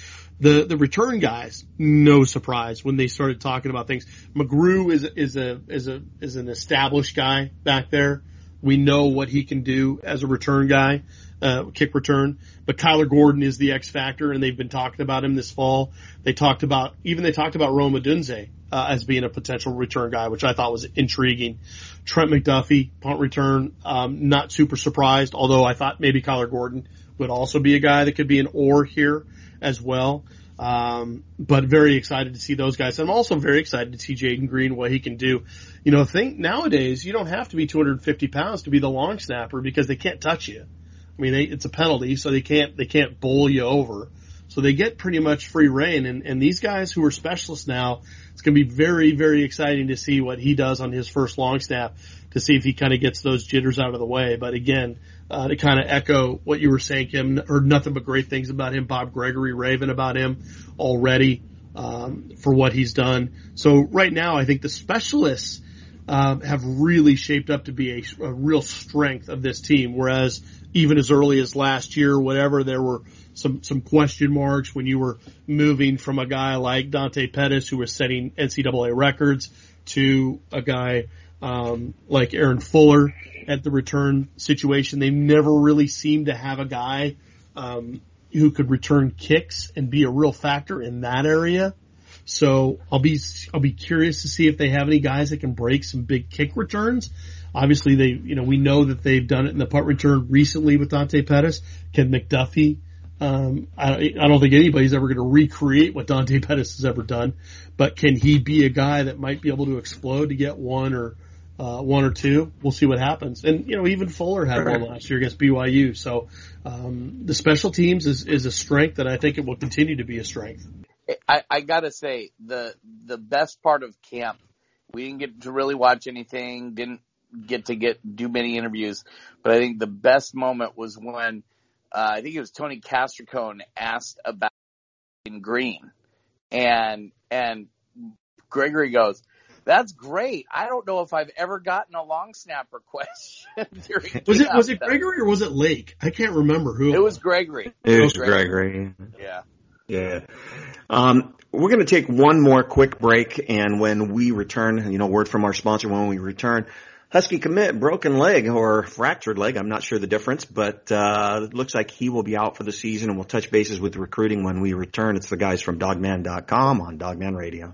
The, the return guys, no surprise when they started talking about things. McGrew is, is a, is a, is an established guy back there. We know what he can do as a return guy, uh, kick return, but Kyler Gordon is the X factor, and they've been talking about him this fall. They talked about, even they talked about Rome Odunze, uh, as being a potential return guy, which I thought was intriguing. Trent McDuffie, punt return, um, not super surprised, although I thought maybe Kyler Gordon would also be a guy that could be an or here as well. Um, but very excited to see those guys. I'm also very excited to see Jaden Green, what he can do. You know, think nowadays you don't have to be two hundred fifty pounds to be the long snapper because they can't touch you. I mean, they, it's a penalty, so they can't, they can't bowl you over. So they get pretty much free reign. And, and these guys who are specialists now, it's going to be very, very exciting to see what he does on his first long snap to see if he kind of gets those jitters out of the way. But again, Uh, to kind of echo what you were saying, Kim, heard nothing but great things about him. Bob Gregory raving about him already, um, for what he's done. So right now, I think the specialists, um, have really shaped up to be a, a real strength of this team. Whereas even as early as last year, whatever, there were some, some question marks when you were moving from a guy like Dante Pettis, who was setting N C double A records, to a guy, um, like Aaron Fuller at the return situation. They never really seemed to have a guy, um, who could return kicks and be a real factor in that area. So I'll be, I'll be curious to see if they have any guys that can break some big kick returns. Obviously they, you know, we know that they've done it in the punt return recently with Dante Pettis. Can McDuffie, um, I, I don't think anybody's ever going to recreate what Dante Pettis has ever done, but can he be a guy that might be able to explode to get one or, Uh, one or two. We'll see what happens. And, you know, even Fuller had one last year against B Y U. So, um, the special teams is, is a strength that I think it will continue to be a strength. I, I gotta say, the, the best part of camp, we didn't get to really watch anything, didn't get to get do many interviews, but I think the best moment was when uh, I think it was Tony Castricone asked about Green, and and Gregory goes, "That's great. I don't know if I've ever gotten a long snapper question." was it was it Gregory or was it Lake? I can't remember who. It was Gregory. It was Gregory. Yeah. Yeah. Um, we're going to take one more quick break, and when we return, you know, word from our sponsor, when we return, Husky commit, broken leg or fractured leg. I'm not sure the difference, but uh it looks like he will be out for the season, and we'll touch bases with recruiting when we return. It's the guys from dogman dot com on Dogman Radio.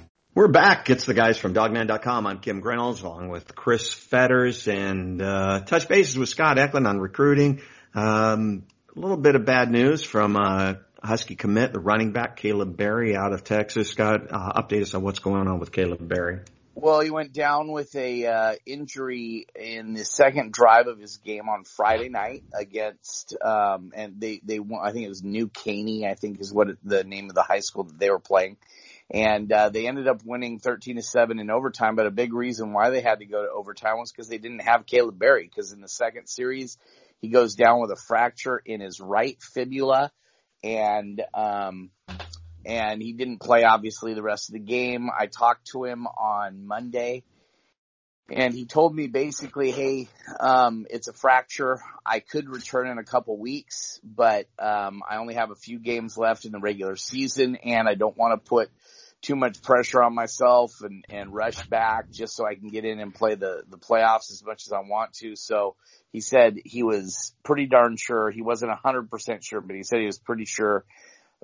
We're back. It's the guys from dogman dot com. I'm Kim Reynolds along with Chris Fetters, and uh touch bases with Scott Eklund on recruiting. Um a little bit of bad news from uh Husky commit, the running back Caleb Berry out of Texas. Scott, uh, update us on what's going on with Caleb Berry. Well, he went down with a uh injury in the second drive of his game on Friday night against um and they they won, I think it was New Caney, I think is what it, the name of the high school that they were playing. And uh, they ended up winning thirteen to seven in overtime, but a big reason why they had to go to overtime was because they didn't have Caleb Berry, because in the second series, he goes down with a fracture in his right fibula, and um, and he didn't play, obviously, the rest of the game. I talked to him on Monday, and he told me basically, hey, um, it's a fracture. I could return in a couple weeks, but um, I only have a few games left in the regular season, and I don't want to put – too much pressure on myself and, and rush back just so I can get in and play the, the playoffs as much as I want to. So he said he was pretty darn sure. He wasn't one hundred percent sure, but he said he was pretty sure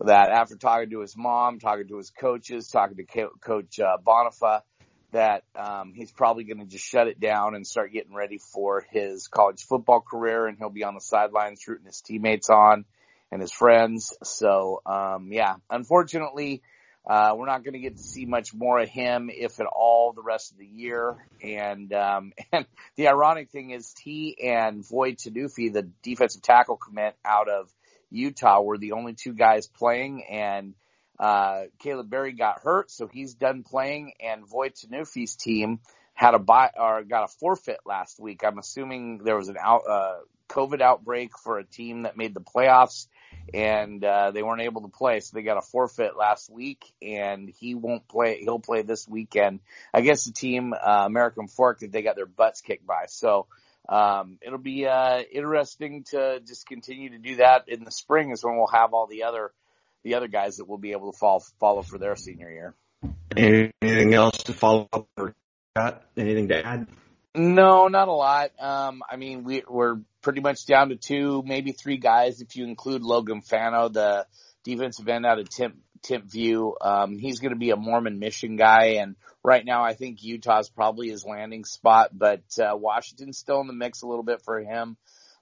that after talking to his mom, talking to his coaches, talking to Co- Coach uh, Bonifa, that um, he's probably going to just shut it down and start getting ready for his college football career, and he'll be on the sidelines rooting his teammates on and his friends. So, um, yeah, unfortunately – Uh, we're not going to get to see much more of him, if at all, the rest of the year. And, um, and the ironic thing is he and Void Tanufi, the defensive tackle commit out of Utah, were the only two guys playing. And, uh, Caleb Berry got hurt, so he's done playing. And Void Tanufi's team had a buy or got a forfeit last week. I'm assuming there was an out, uh, COVID outbreak for a team that made the playoffs, and uh, they weren't able to play, so they got a forfeit last week, and he won't play. He'll play this weekend against the team, uh, American Fork, that they got their butts kicked by. So um, it'll be uh, interesting to just continue to do that. In the spring is when we'll have all the other the other guys that will be able to follow, follow for their senior year. Anything else to follow up or got anything to add? No, not a lot. Um, I mean, we, we're pretty much down to two, maybe three guys if you include Logan Fano, the defensive end out of Temp, Tempview. Um, he's going to be a Mormon mission guy, and right now I think Utah's probably his landing spot, but uh, Washington's still in the mix a little bit for him.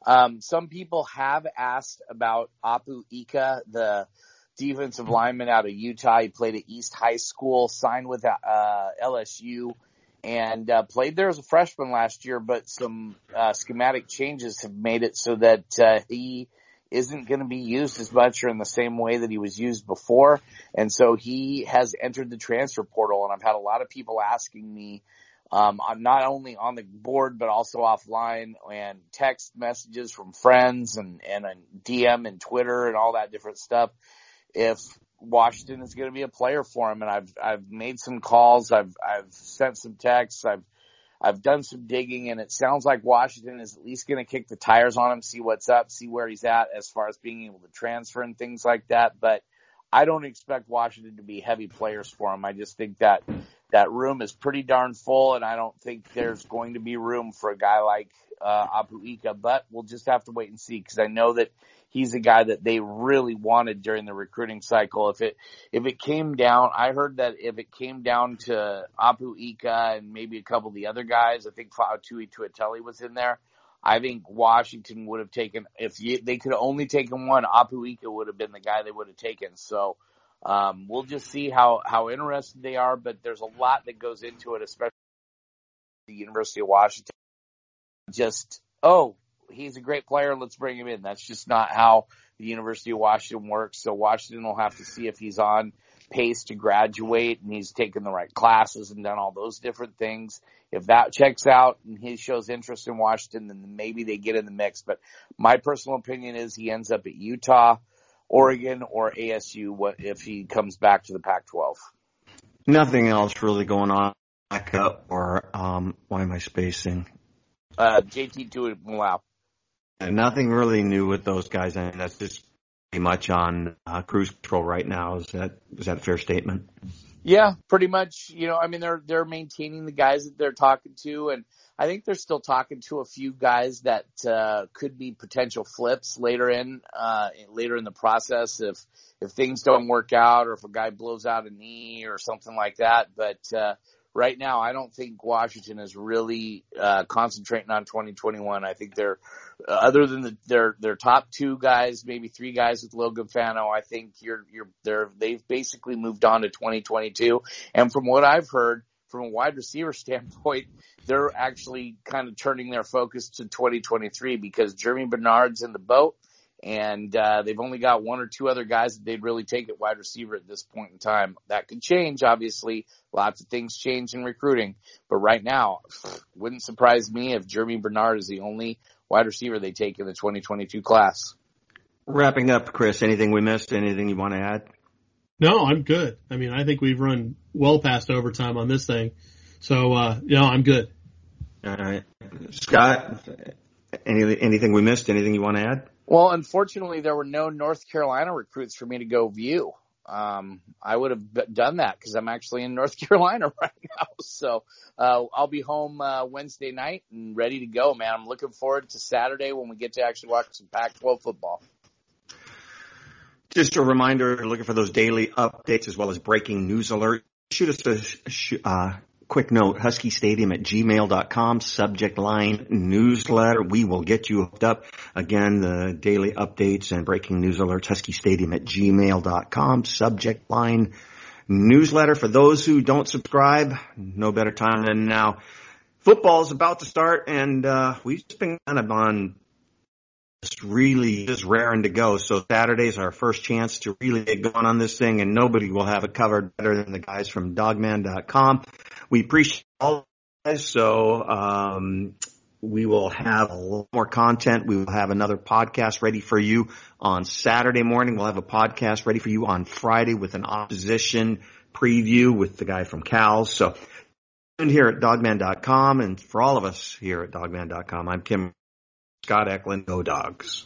Um, some people have asked about Apu Ika, the defensive lineman out of Utah. He played at East High School, signed with uh, L S U. And uh, played there as a freshman last year, but some uh, schematic changes have made it so that uh, he isn't going to be used as much or in the same way that he was used before. And so he has entered the transfer portal, and I've had a lot of people asking me, um, I'm not only on the board but also offline, and text messages from friends and, and on D M and Twitter and all that different stuff, if Washington is going to be a player for him. And I've, I've made some calls. I've, I've sent some texts. I've, I've done some digging, and it sounds like Washington is at least going to kick the tires on him, see what's up, see where he's at as far as being able to transfer and things like that. But I don't expect Washington to be heavy players for him. I just think that that room is pretty darn full, and I don't think there's going to be room for a guy like uh, Apu'ika, but we'll just have to wait and see, because I know that he's a guy that they really wanted during the recruiting cycle. If it if it came down, I heard that if it came down to Apu'ika and maybe a couple of the other guys, I think Fa'atui Tuateli was in there, I think Washington would have taken, if you, they could have only taken one, Apu'ika would have been the guy they would have taken. So um, we'll just see how, how interested they are, but there's a lot that goes into it, especially the University of Washington. Just, oh, he's a great player, let's bring him in. That's just not how the University of Washington works. So Washington will have to see if he's on pace to graduate and he's taken the right classes and done all those different things. If that checks out and he shows interest in Washington, then maybe they get in the mix. But my personal opinion is he ends up at Utah, Oregon, or A S U if he comes back to the Pac twelve. Nothing else really going on. Back up, or um, why am I spacing? Uh, J T two, wow. Nothing really new with those guys, and that's just pretty much on uh, cruise control right now. Is that is that a fair statement? Yeah, pretty much. You know, I mean, they're they're maintaining the guys that they're talking to, and I think they're still talking to a few guys that uh, could be potential flips later in uh, later in the process if if things don't work out, or if a guy blows out a knee or something like that. But uh, right now, I don't think Washington is really uh, concentrating on twenty twenty-one. I think they're, other than the, their their top two guys, maybe three guys with Logan Fano, I think you're you're they're they've basically moved on to twenty twenty-two. And from what I've heard, from a wide receiver standpoint, they're actually kind of turning their focus to twenty twenty-three because Jeremy Bernard's in the boat, and uh, they've only got one or two other guys that they'd really take at wide receiver at this point in time. That could change, obviously. Lots of things change in recruiting, but right now, wouldn't surprise me if Jeremy Bernard is the only wide receiver they take in the twenty twenty-two class. Wrapping up, Chris, anything we missed? Anything you want to add? No, I'm good. I mean, I think we've run well past overtime on this thing, so uh, you know, I'm good. All right, Scott, any, anything we missed? Anything you want to add? Well, unfortunately, there were no North Carolina recruits for me to go view. Um, I would have done that because I'm actually in North Carolina right now. So, uh, I'll be home, uh, Wednesday night and ready to go, man. I'm looking forward to Saturday when we get to actually watch some Pac twelve football. Just a reminder, you're looking for those daily updates as well as breaking news alerts. Shoot us a, uh, quick note, husky stadium at gmail dot com, subject line newsletter. We will get you hooked up. Again, the daily updates and breaking news alerts, husky stadium at gmail dot com, subject line newsletter. For those who don't subscribe, no better time than now. Football is about to start, and uh, we've been kind of on just really just raring to go. So Saturday's our first chance to really get going on this thing, and nobody will have it covered better than the guys from dogman dot com. We appreciate all of you guys, so um, we will have a lot more content. We will have another podcast ready for you on Saturday morning. We'll have a podcast ready for you on Friday with an opposition preview with the guy from Cal. So here at dogman dot com, and for all of us here at dogman dot com, I'm Kim, Scott Eklund, Go Dogs.